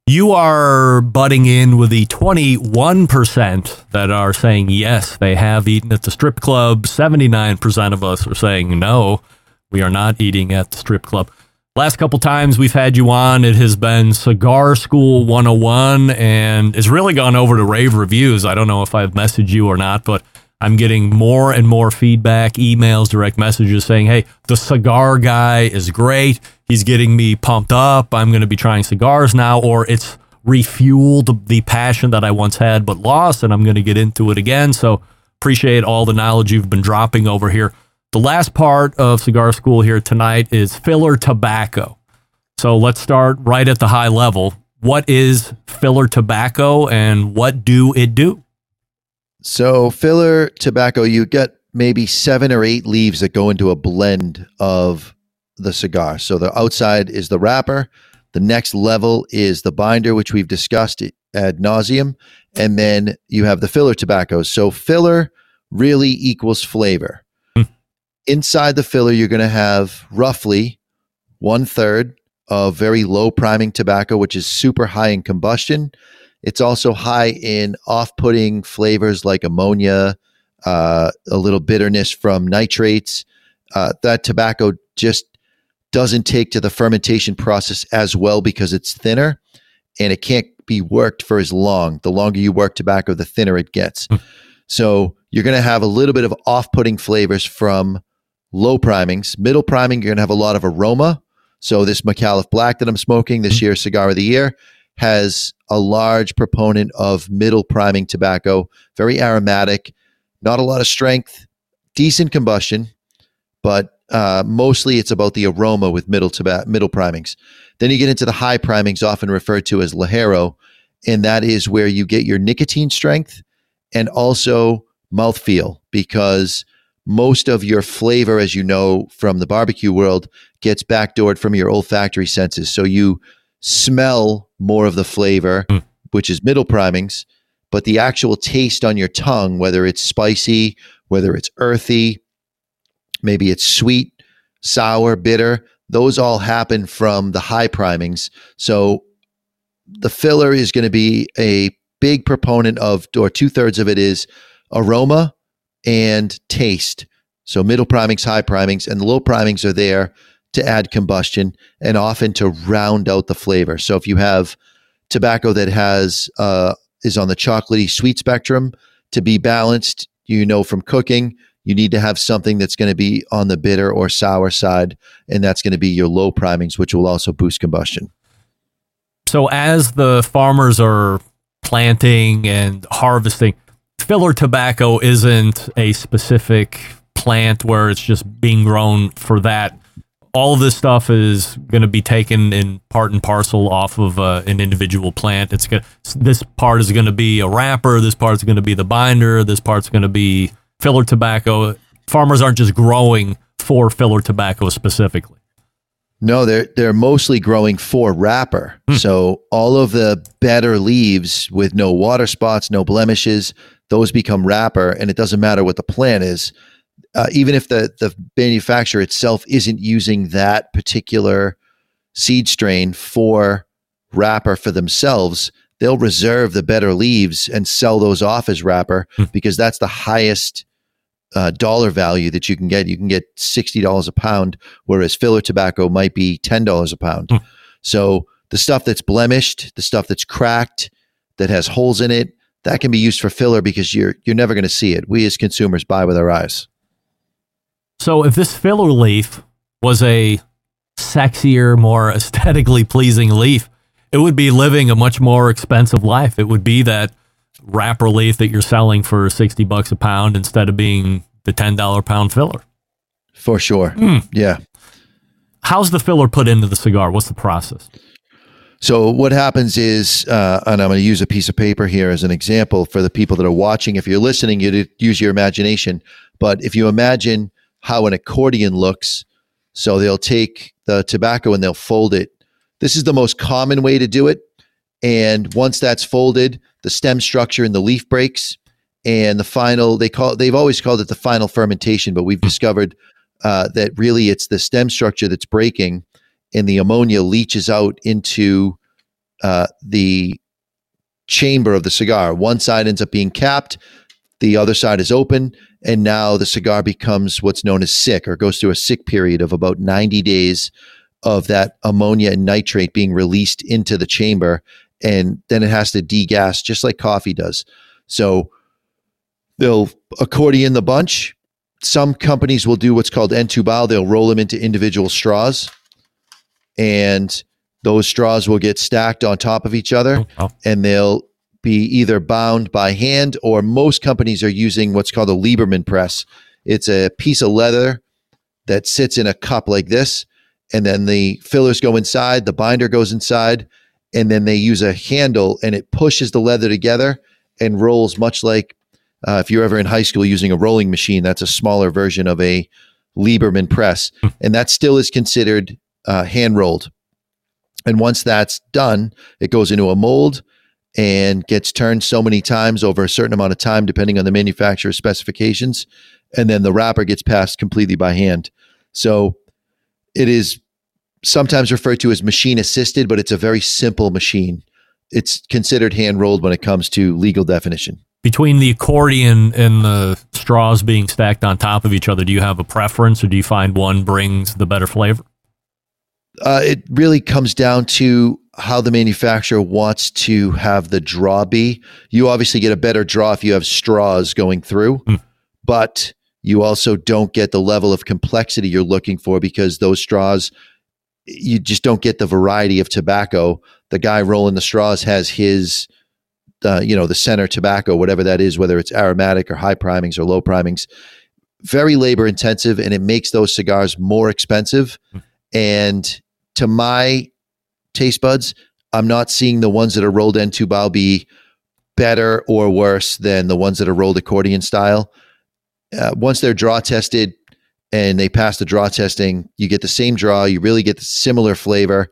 You are butting in with the 21% that are saying yes, they have eaten at the strip club. 79% of us are saying no, we are not eating at the strip club. Last couple times we've had you on, it has been Cigar School 101, and it's really gone over to rave reviews. I don't know if I've messaged you or not, but I'm getting more and more feedback, emails, direct messages saying, hey, the cigar guy is great. He's getting me pumped up. I'm going to be trying cigars now, or it's refueled the passion that I once had but lost, and I'm going to get into it again. So appreciate all the knowledge you've been dropping over here. The last part of Cigar School here tonight is filler tobacco. So let's start right at the high level. What is filler tobacco and what do it do? So filler tobacco, you get maybe 7 or 8 leaves that go into a blend of the cigar. So the outside is the wrapper. The next level is the binder, which we've discussed ad nauseum. And then you have the filler tobaccos. So filler really equals flavor. Inside the filler, you're going to have roughly 1/3 of very low priming tobacco, which is super high in combustion. It's also high in off-putting flavors like ammonia, a little bitterness from nitrates. That tobacco just doesn't take to the fermentation process as well because it's thinner and it can't be worked for as long. The longer you work tobacco, the thinner it gets. So you're going to have a little bit of off-putting flavors from low primings. Middle priming, you're going to have a lot of aroma. So this McAuliffe Black that I'm smoking this year, Cigar of the Year, has a large proponent of middle priming tobacco, very aromatic, not a lot of strength, decent combustion, but mostly it's about the aroma with middle primings. Then you get into the high primings, often referred to as Lajero, and that is where you get your nicotine strength and also mouthfeel, because most of your flavor, as you know from the barbecue world, gets backdoored from your olfactory senses. So you smell more of the flavor, which is middle primings, but the actual taste on your tongue, whether it's spicy, whether it's earthy, maybe it's sweet, sour, bitter, those all happen from the high primings. So the filler is going to be a big proponent of, or 2/3 of it is aroma and taste. So middle primings, high primings, and low primings are there to add combustion and often to round out the flavor. So if you have tobacco that has is on the chocolatey sweet spectrum, to be balanced, you know from cooking, you need to have something that's going to be on the bitter or sour side, and that's going to be your low primings, which will also boost combustion. So as the farmers are planting and harvesting, filler tobacco isn't a specific plant where it's just being grown for that. All of this stuff is going to be taken in part and parcel off of an individual plant. It's going to, this part is going to be a wrapper. This part is going to be the binder. This part's going to be filler tobacco. Farmers aren't just growing for filler tobacco specifically. No, they're mostly growing for wrapper. So all of the better leaves with no water spots, no blemishes, those become wrapper, and it doesn't matter what the plant is. Even if the manufacturer itself isn't using that particular seed strain for wrapper for themselves, they'll reserve the better leaves and sell those off as wrapper because that's the highest dollar value that you can get. You can get $60 a pound, whereas filler tobacco might be $10 a pound. So the stuff that's blemished, the stuff that's cracked, that has holes in it, that can be used for filler because you're never going to see it. We as consumers buy with our eyes. So if this filler leaf was a sexier, more aesthetically pleasing leaf, it would be living a much more expensive life. It would be that wrapper leaf that you're selling for $60 a pound instead of being the $10 a pound filler. For sure. Yeah. How's the filler put into the cigar? What's the process? So what happens is, and I'm going to use a piece of paper here as an example for the people that are watching. If you're listening, you use your imagination. But if you imagine how an accordion looks, so they'll take the tobacco and they'll fold it. This is the most common way to do it. And once that's folded, the stem structure and the leaf breaks, and the final, they've always called it the final fermentation, but we've discovered that really it's the stem structure that's breaking, and the ammonia leaches out into the chamber of the cigar. One side ends up being capped, the other side is open, and now the cigar becomes what's known as sick, or goes through a sick period of about 90 days of that ammonia and nitrate being released into the chamber. And then it has to degas just like coffee does. So they'll accordion the bunch. Some companies will do what's called entubal. They'll roll them into individual straws, and those straws will get stacked on top of each other, and they'll be either bound by hand, or most companies are using what's called a Lieberman press. It's a piece of leather that sits in a cup like this, and then the fillers go inside, the binder goes inside, and then they use a handle, and it pushes the leather together and rolls, much like if you're ever in high school using a rolling machine. That's a smaller version of a Lieberman press, and that still is considered hand rolled. And once that's done, it goes into a mold and gets turned so many times over a certain amount of time, depending on the manufacturer's specifications. And then the wrapper gets passed completely by hand. So it is sometimes referred to as machine assisted, but it's a very simple machine. It's considered hand rolled when it comes to legal definition. Between the accordion and the straws being stacked on top of each other, do you have a preference, or do you find one brings the better flavor? It really comes down to how the manufacturer wants to have the draw be. You obviously get a better draw if you have straws going through, but you also don't get the level of complexity you're looking for, because those straws, you just don't get the variety of tobacco. The guy rolling the straws has his, the center tobacco, whatever that is, whether it's aromatic or high primings or low primings. Very labor intensive, and it makes those cigars more expensive. And to my taste buds, I'm not seeing the ones that are rolled entubal be better or worse than the ones that are rolled accordion style. Once they're draw tested, and they pass the draw testing, you get the same draw. You really get the similar flavor.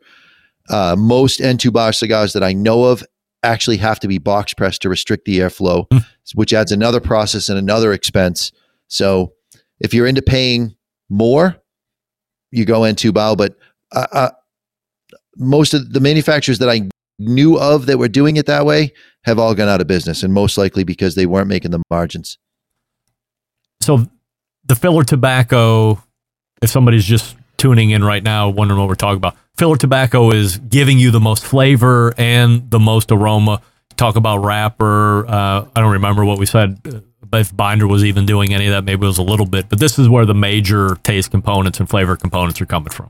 Most entubal cigars that I know of actually have to be box pressed to restrict the airflow, which adds another process and another expense. So if you're into paying more, you go entubal. But most of the manufacturers that I knew of that were doing it that way have all gone out of business, and most likely because they weren't making the margins. So the filler tobacco, if somebody's just tuning in right now wondering what we're talking about, filler tobacco is giving you the most flavor and the most aroma. Talk about wrapper. I don't remember what we said, if binder was even doing any of that. Maybe it was a little bit, but this is where the major taste components and flavor components are coming from.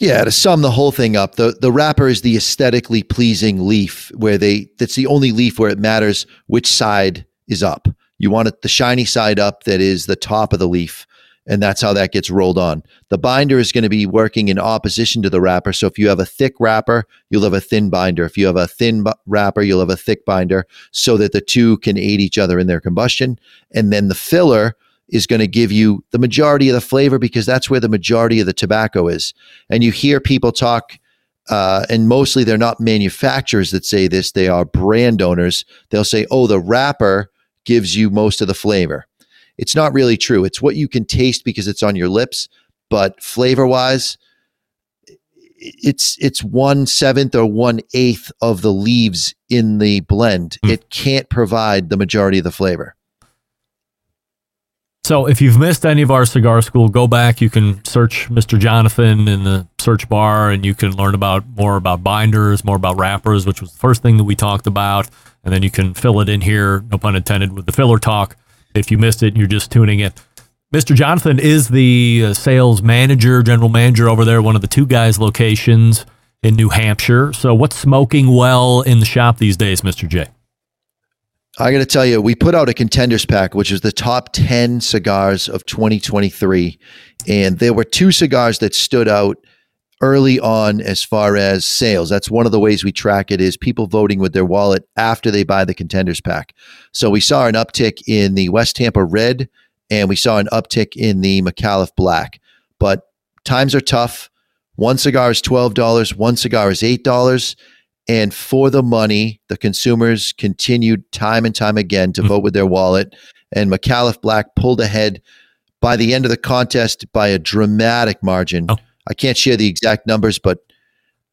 Yeah, to sum the whole thing up, the wrapper is the aesthetically pleasing leaf, where that's the only leaf where it matters which side is up. You want it the shiny side up, that is the top of the leaf, and that's how that gets rolled on. The binder is going to be working in opposition to the wrapper. So if you have a thick wrapper, you'll have a thin binder. If you have a thin wrapper, you'll have a thick binder, so that the two can aid each other in their combustion. And then the filler is going to give you the majority of the flavor because that's where the majority of the tobacco is. And you hear people talk, and mostly they're not manufacturers that say this, they are brand owners. They'll say, oh, the wrapper gives you most of the flavor. It's not really true. It's what you can taste because it's on your lips, but flavor-wise, it's 1/7 or 1/8 of the leaves in the blend. It can't provide the majority of the flavor. So if you've missed any of our cigar school, go back. You can search Mr. Jonathan in the search bar and you can learn about more about binders, more about wrappers, which was the first thing that we talked about. And then you can fill it in here, no pun intended, with the filler talk. If you missed it and you're just tuning in. Mr. Jonathan is the sales manager, general manager over there, one of the Two Guys locations in New Hampshire. So what's smoking well in the shop these days, Mr. J? I got to tell you, we put out a contenders pack, which is the top 10 cigars of 2023. And there were two cigars that stood out early on as far as sales. That's one of the ways we track it is people voting with their wallet after they buy the contenders pack. So we saw an uptick in the West Tampa Red and we saw an uptick in the McAuliffe Black. But times are tough. One cigar is $12. One cigar is $8. And for the money, the consumers continued time and time again to vote with their wallet. And McAuliffe Black pulled ahead by the end of the contest by a dramatic margin. Oh. I can't share the exact numbers, but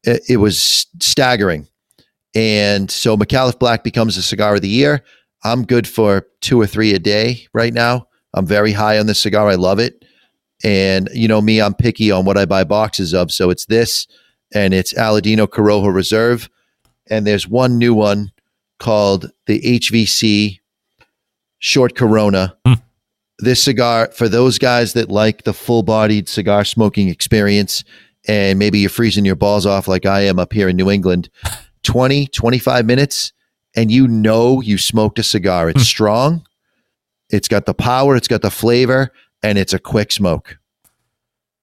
it was staggering. And so McAuliffe Black becomes a cigar of the year. I'm good for 2 or 3 a day right now. I'm very high on this cigar. I love it. And you know me, I'm picky on what I buy boxes of. So it's this and it's Aladino Corojo Reserve. And there's one new one called the HVC Short Corona. This cigar, for those guys that like the full-bodied cigar smoking experience, and maybe you're freezing your balls off like I am up here in New England, 20, 25 minutes, and you know you smoked a cigar. It's strong. It's got the power. It's got the flavor. And it's a quick smoke.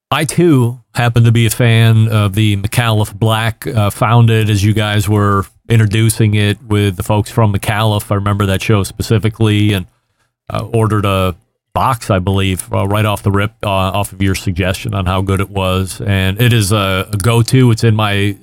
I, too, happen to be a fan of the McAuliffe Black, founded as you guys were introducing it with the folks from McAuliffe. I remember that show specifically and ordered a box, I believe, right off the rip, off of your suggestion on how good it was. And it is a go-to. It's in my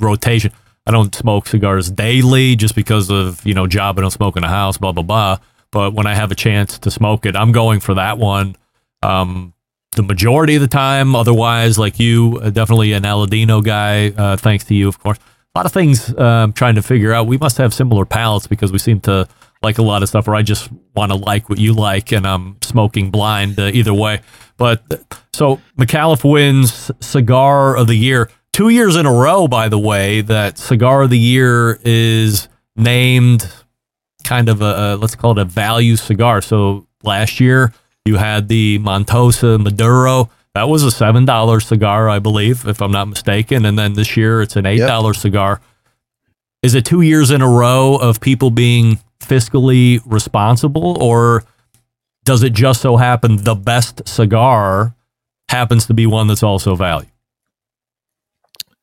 rotation. I don't smoke cigars daily just because of, job. I don't smoke in the house, blah, blah, blah. But when I have a chance to smoke it, I'm going for that one. The majority of the time, otherwise, like you, definitely an Aladino guy, thanks to you, of course. A lot of things I'm trying to figure out. We must have similar palates because we seem to like a lot of stuff, or I just want to like what you like, and I'm smoking blind either way. But so McAuliffe wins Cigar of the Year. 2 years in a row, by the way, that Cigar of the Year is named kind of a, let's call it a value cigar. So last year, you had the Montosa Maduro. That was a $7 cigar, I believe, if I'm not mistaken. And then this year, it's an $8 cigar. Is it 2 years in a row of people being fiscally responsible, or does it just so happen the best cigar happens to be one that's also value?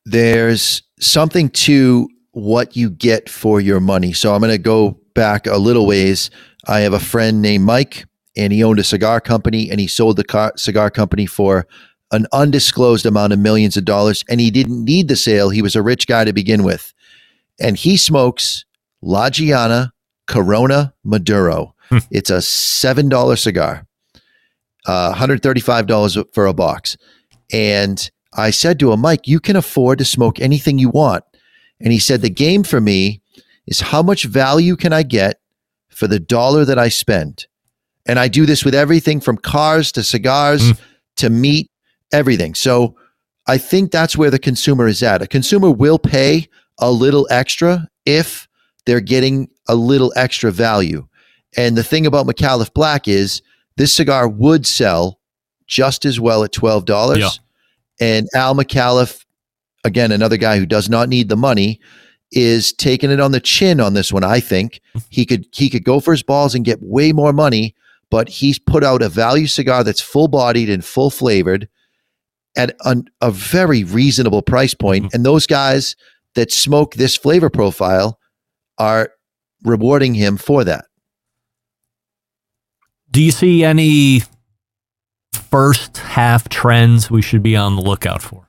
There's something to what you get for your money. So I'm going to go back a little ways. I have a friend named Mike, and he owned a cigar company, and he sold the cigar company for an undisclosed amount of millions of dollars, and he didn't need the sale. He was a rich guy to begin with. And he smokes La Giana Corona Maduro. It's a $7 cigar, $135 for a box. And I said to him, Mike, you can afford to smoke anything you want. And he said, the game for me is how much value can I get for the dollar that I spend? And I do this with everything from cars to cigars to meat, everything. So I think that's where the consumer is at. A consumer will pay a little extra if they're getting a little extra value. And the thing about McAuliffe Black is this cigar would sell just as well at $12. Yeah. And Al McAuliffe, again, another guy who does not need the money, is taking it on the chin on this one. I think he could go for his balls and get way more money, but he's put out a value cigar that's full-bodied and full-flavored at a very reasonable price point. And those guys that smoke this flavor profile are rewarding him for that. Do you see any first half trends we should be on the lookout for?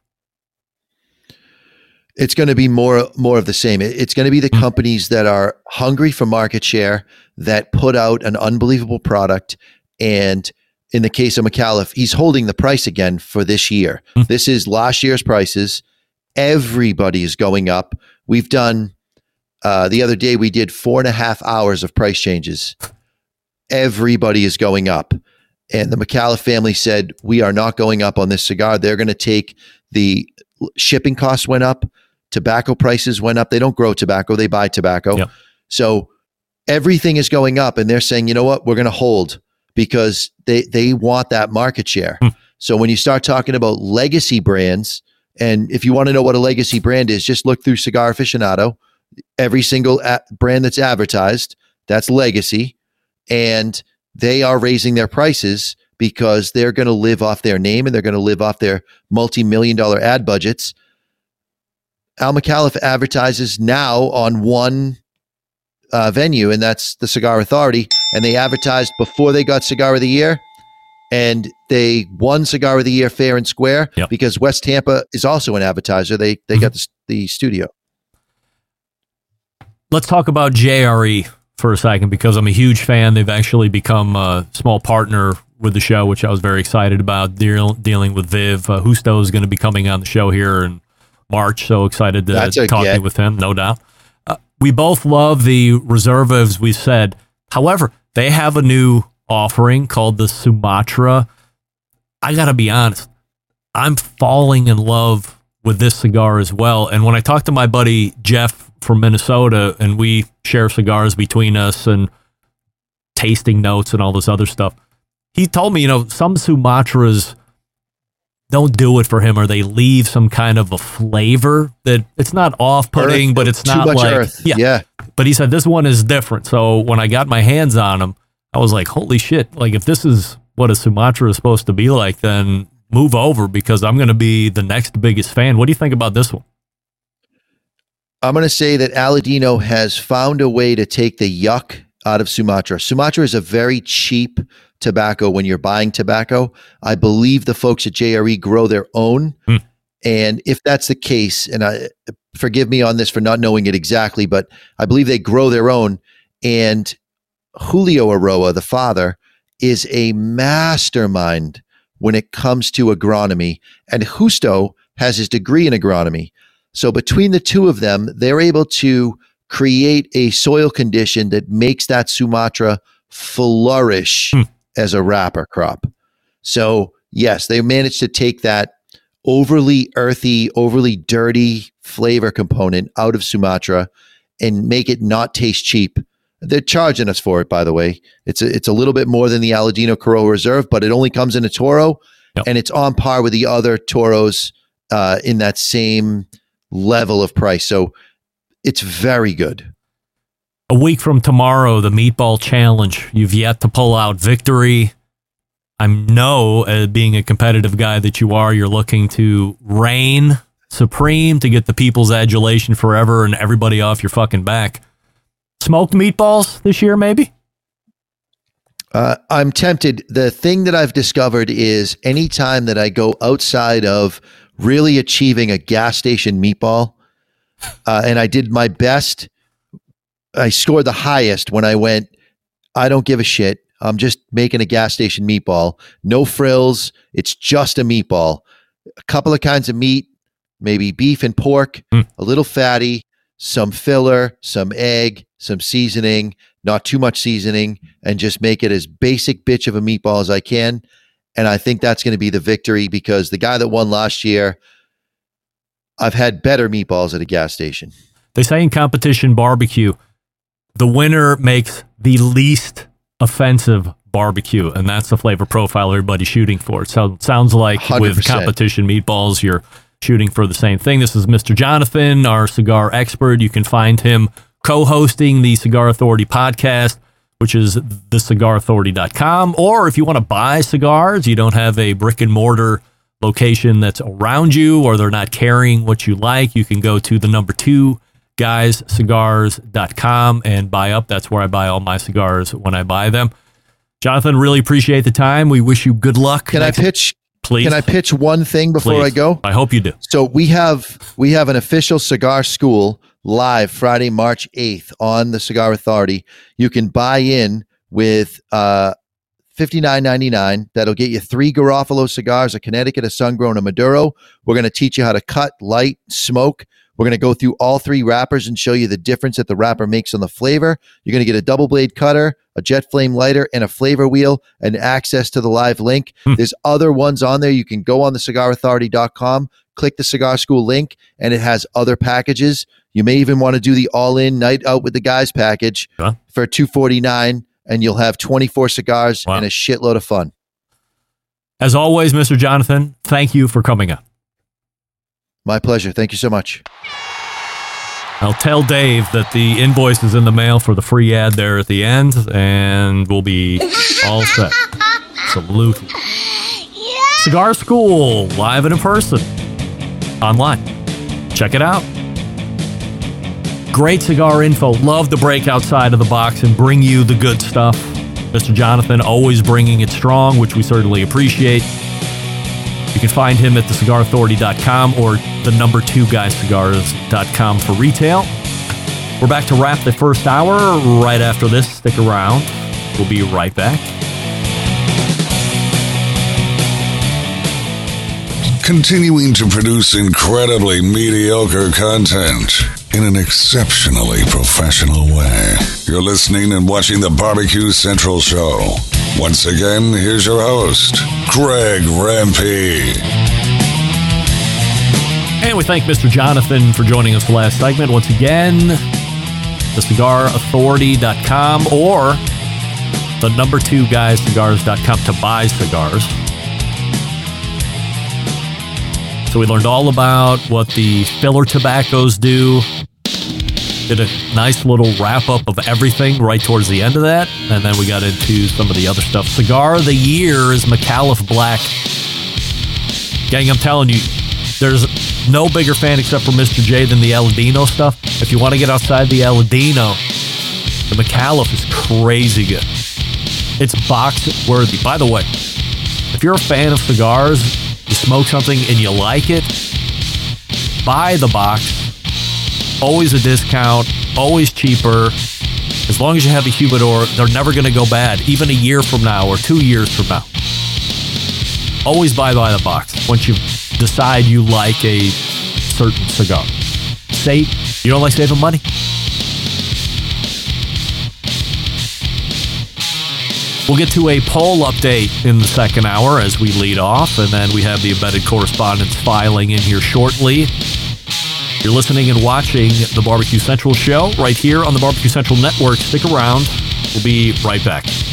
It's going to be more of the same. It's going to be the companies that are hungry for market share, that put out an unbelievable product. And in the case of McAuliffe, he's holding the price again for this year. This is last year's prices. Everybody is going up. We've done, the other day we did 4.5 hours of price changes. Everybody is going up. And the McAuliffe family said, we are not going up on this cigar. They're going to take the shipping costs went up. Tobacco prices went up. They don't grow tobacco. They buy tobacco. Yep. So everything is going up, and they're saying, you know what? We're going to hold because they want that market share. So when you start talking about legacy brands, and if you want to know what a legacy brand is, just look through Cigar Aficionado. Every single brand that's advertised, that's legacy. And they are raising their prices because they're going to live off their name and they're going to live off their multi-million-dollar ad budgets. Al McAuliffe advertises now on one venue, and that's the Cigar Authority, and they advertised before they got Cigar of the Year, and they won Cigar of the Year fair and square because West Tampa is also an advertiser. They got the studio. Let's talk about JRE for a second because I'm a huge fan. They've actually become a small partner with the show, which I was very excited about, dealing with Viv. Husto is going to be coming on the show here in March, so excited to talk with him, no doubt. We both love the Reservas, we said. However, they have a new offering called the Sumatra. I got to be honest, I'm falling in love with this cigar as well. And when I talked to my buddy Jeff from Minnesota, and we share cigars between us and tasting notes and all this other stuff, he told me, you know, some Sumatras don't do it for him, or they leave some kind of a flavor that it's not off-putting, but it's not too much like earth. Yeah. But he said this one is different. So when I got my hands on him, I was like, holy shit! Like if this is what a Sumatra is supposed to be like, then move over because I'm going to be the next biggest fan. What do you think about this one? I'm going to say that Aladino has found a way to take the yuck out of Sumatra. Sumatra is a very cheap tobacco when you're buying tobacco. I believe the folks at JRE grow their own. And if that's the case, and I forgive me on this for not knowing it exactly, but I believe they grow their own. And Julio Aroa, the father, is a mastermind when it comes to agronomy. And Justo has his degree in agronomy. So between the two of them, they're able to create a soil condition that makes that Sumatra flourish as a wrapper crop. So yes, they managed to take that overly earthy, overly dirty flavor component out of Sumatra and make it not taste cheap. They're charging us for it, by the way. It's a little bit more than the Aladino Corojo Reserve, but it only comes in a Toro, and it's on par with the other Toros in that same level of price. So it's very good. A week from tomorrow, the Meatball Challenge. You've yet to pull out victory. I know, as being a competitive guy that you are, you're looking to reign supreme to get the people's adulation forever and everybody off your fucking back. Smoked meatballs this year, maybe? I'm tempted. The thing that I've discovered is anytime that I go outside of really achieving a gas station meatball, and I did my best, I scored the highest when I went, I don't give a shit. I'm just making a gas station meatball. No frills. It's just a meatball. A couple of kinds of meat, maybe beef and pork, a little fatty, some filler, some egg, some seasoning, not too much seasoning, and just make it as basic bitch of a meatball as I can. And I think that's going to be the victory because the guy that won last year, I've had better meatballs at a gas station. They say in competition barbecue, the winner makes the least offensive barbecue, and that's the flavor profile everybody's shooting for. So it sounds like 100%. With competition meatballs, you're shooting for the same thing. This is Mr. Jonathan, our cigar expert. You can find him co-hosting the Cigar Authority podcast, which is thecigarauthority.com. Or if you want to buy cigars, you don't have a brick and mortar location that's around you, or they're not carrying what you like, you can go to the number 2 guyscigars.com and buy up. That's where I buy all my cigars when I buy them. Jonathan, really appreciate the time. We wish you good luck. Can I pitch? Please. Can I pitch one thing before I go? I hope you do. So we have an official cigar school live Friday, March 8th on the Cigar Authority. You can buy in with $59.99. That'll get you 3 Garofalo cigars, a Connecticut, a Sun-Grown, a Maduro. We're going to teach you how to cut, light, smoke. We're going to go through all 3 wrappers and show you the difference that the wrapper makes on the flavor. You're going to get a double blade cutter, a jet flame lighter, and a flavor wheel, and access to the live link. There's other ones on there. You can go on the thecigarauthority.com, click the Cigar School link, and it has other packages. You may even want to do the all-in night out with the guys package for $249, and you'll have 24 cigars and a shitload of fun. As always, Mr. Jonathan, thank you for coming up. My pleasure. Thank you so much. I'll tell Dave that the invoice is in the mail for the free ad there at the end, and we'll be all set. Absolutely. Yeah. Cigar School, live and in person, online. Check it out. Great cigar info. Love to break outside of the box and bring you the good stuff. Mr. Jonathan always bringing it strong, which we certainly appreciate. You can find him at thecigarauthority.com or the2guyscigars.com for retail. We're back to wrap the first hour right after this. Stick around. We'll be right back. Continuing to produce incredibly mediocre content in an exceptionally professional way. You're listening and watching the Barbecue Central Show. Once again, here's your host, Greg Rempe. And we thank Mr. Jonathan for joining us for the last segment. Once again, thecigarauthority.com or the2guyscigars.com to buy cigars. So we learned all about what the filler tobaccos do. Did a nice little wrap-up of everything right towards the end of that. And then we got into some of the other stuff. Cigar of the Year is McAuliffe Black. Gang, I'm telling you, there's no bigger fan except for Mr. J than the Aladino stuff. If you want to get outside the Aladino, the McAuliffe is crazy good. It's box-worthy. By the way, if you're a fan of cigars, you smoke something and you like it, buy the box. Always a discount, always cheaper. As long as you have a humidor, they're never going to go bad, even a year from now or 2 years from now. Always buy the box once you decide you like a certain cigar. You don't like saving money? We'll get to a poll update in the second hour as we lead off, and then we have the embedded correspondence filing in here shortly. You're listening and watching the Barbecue Central Show right here on the Barbecue Central Network. Stick around. We'll be right back.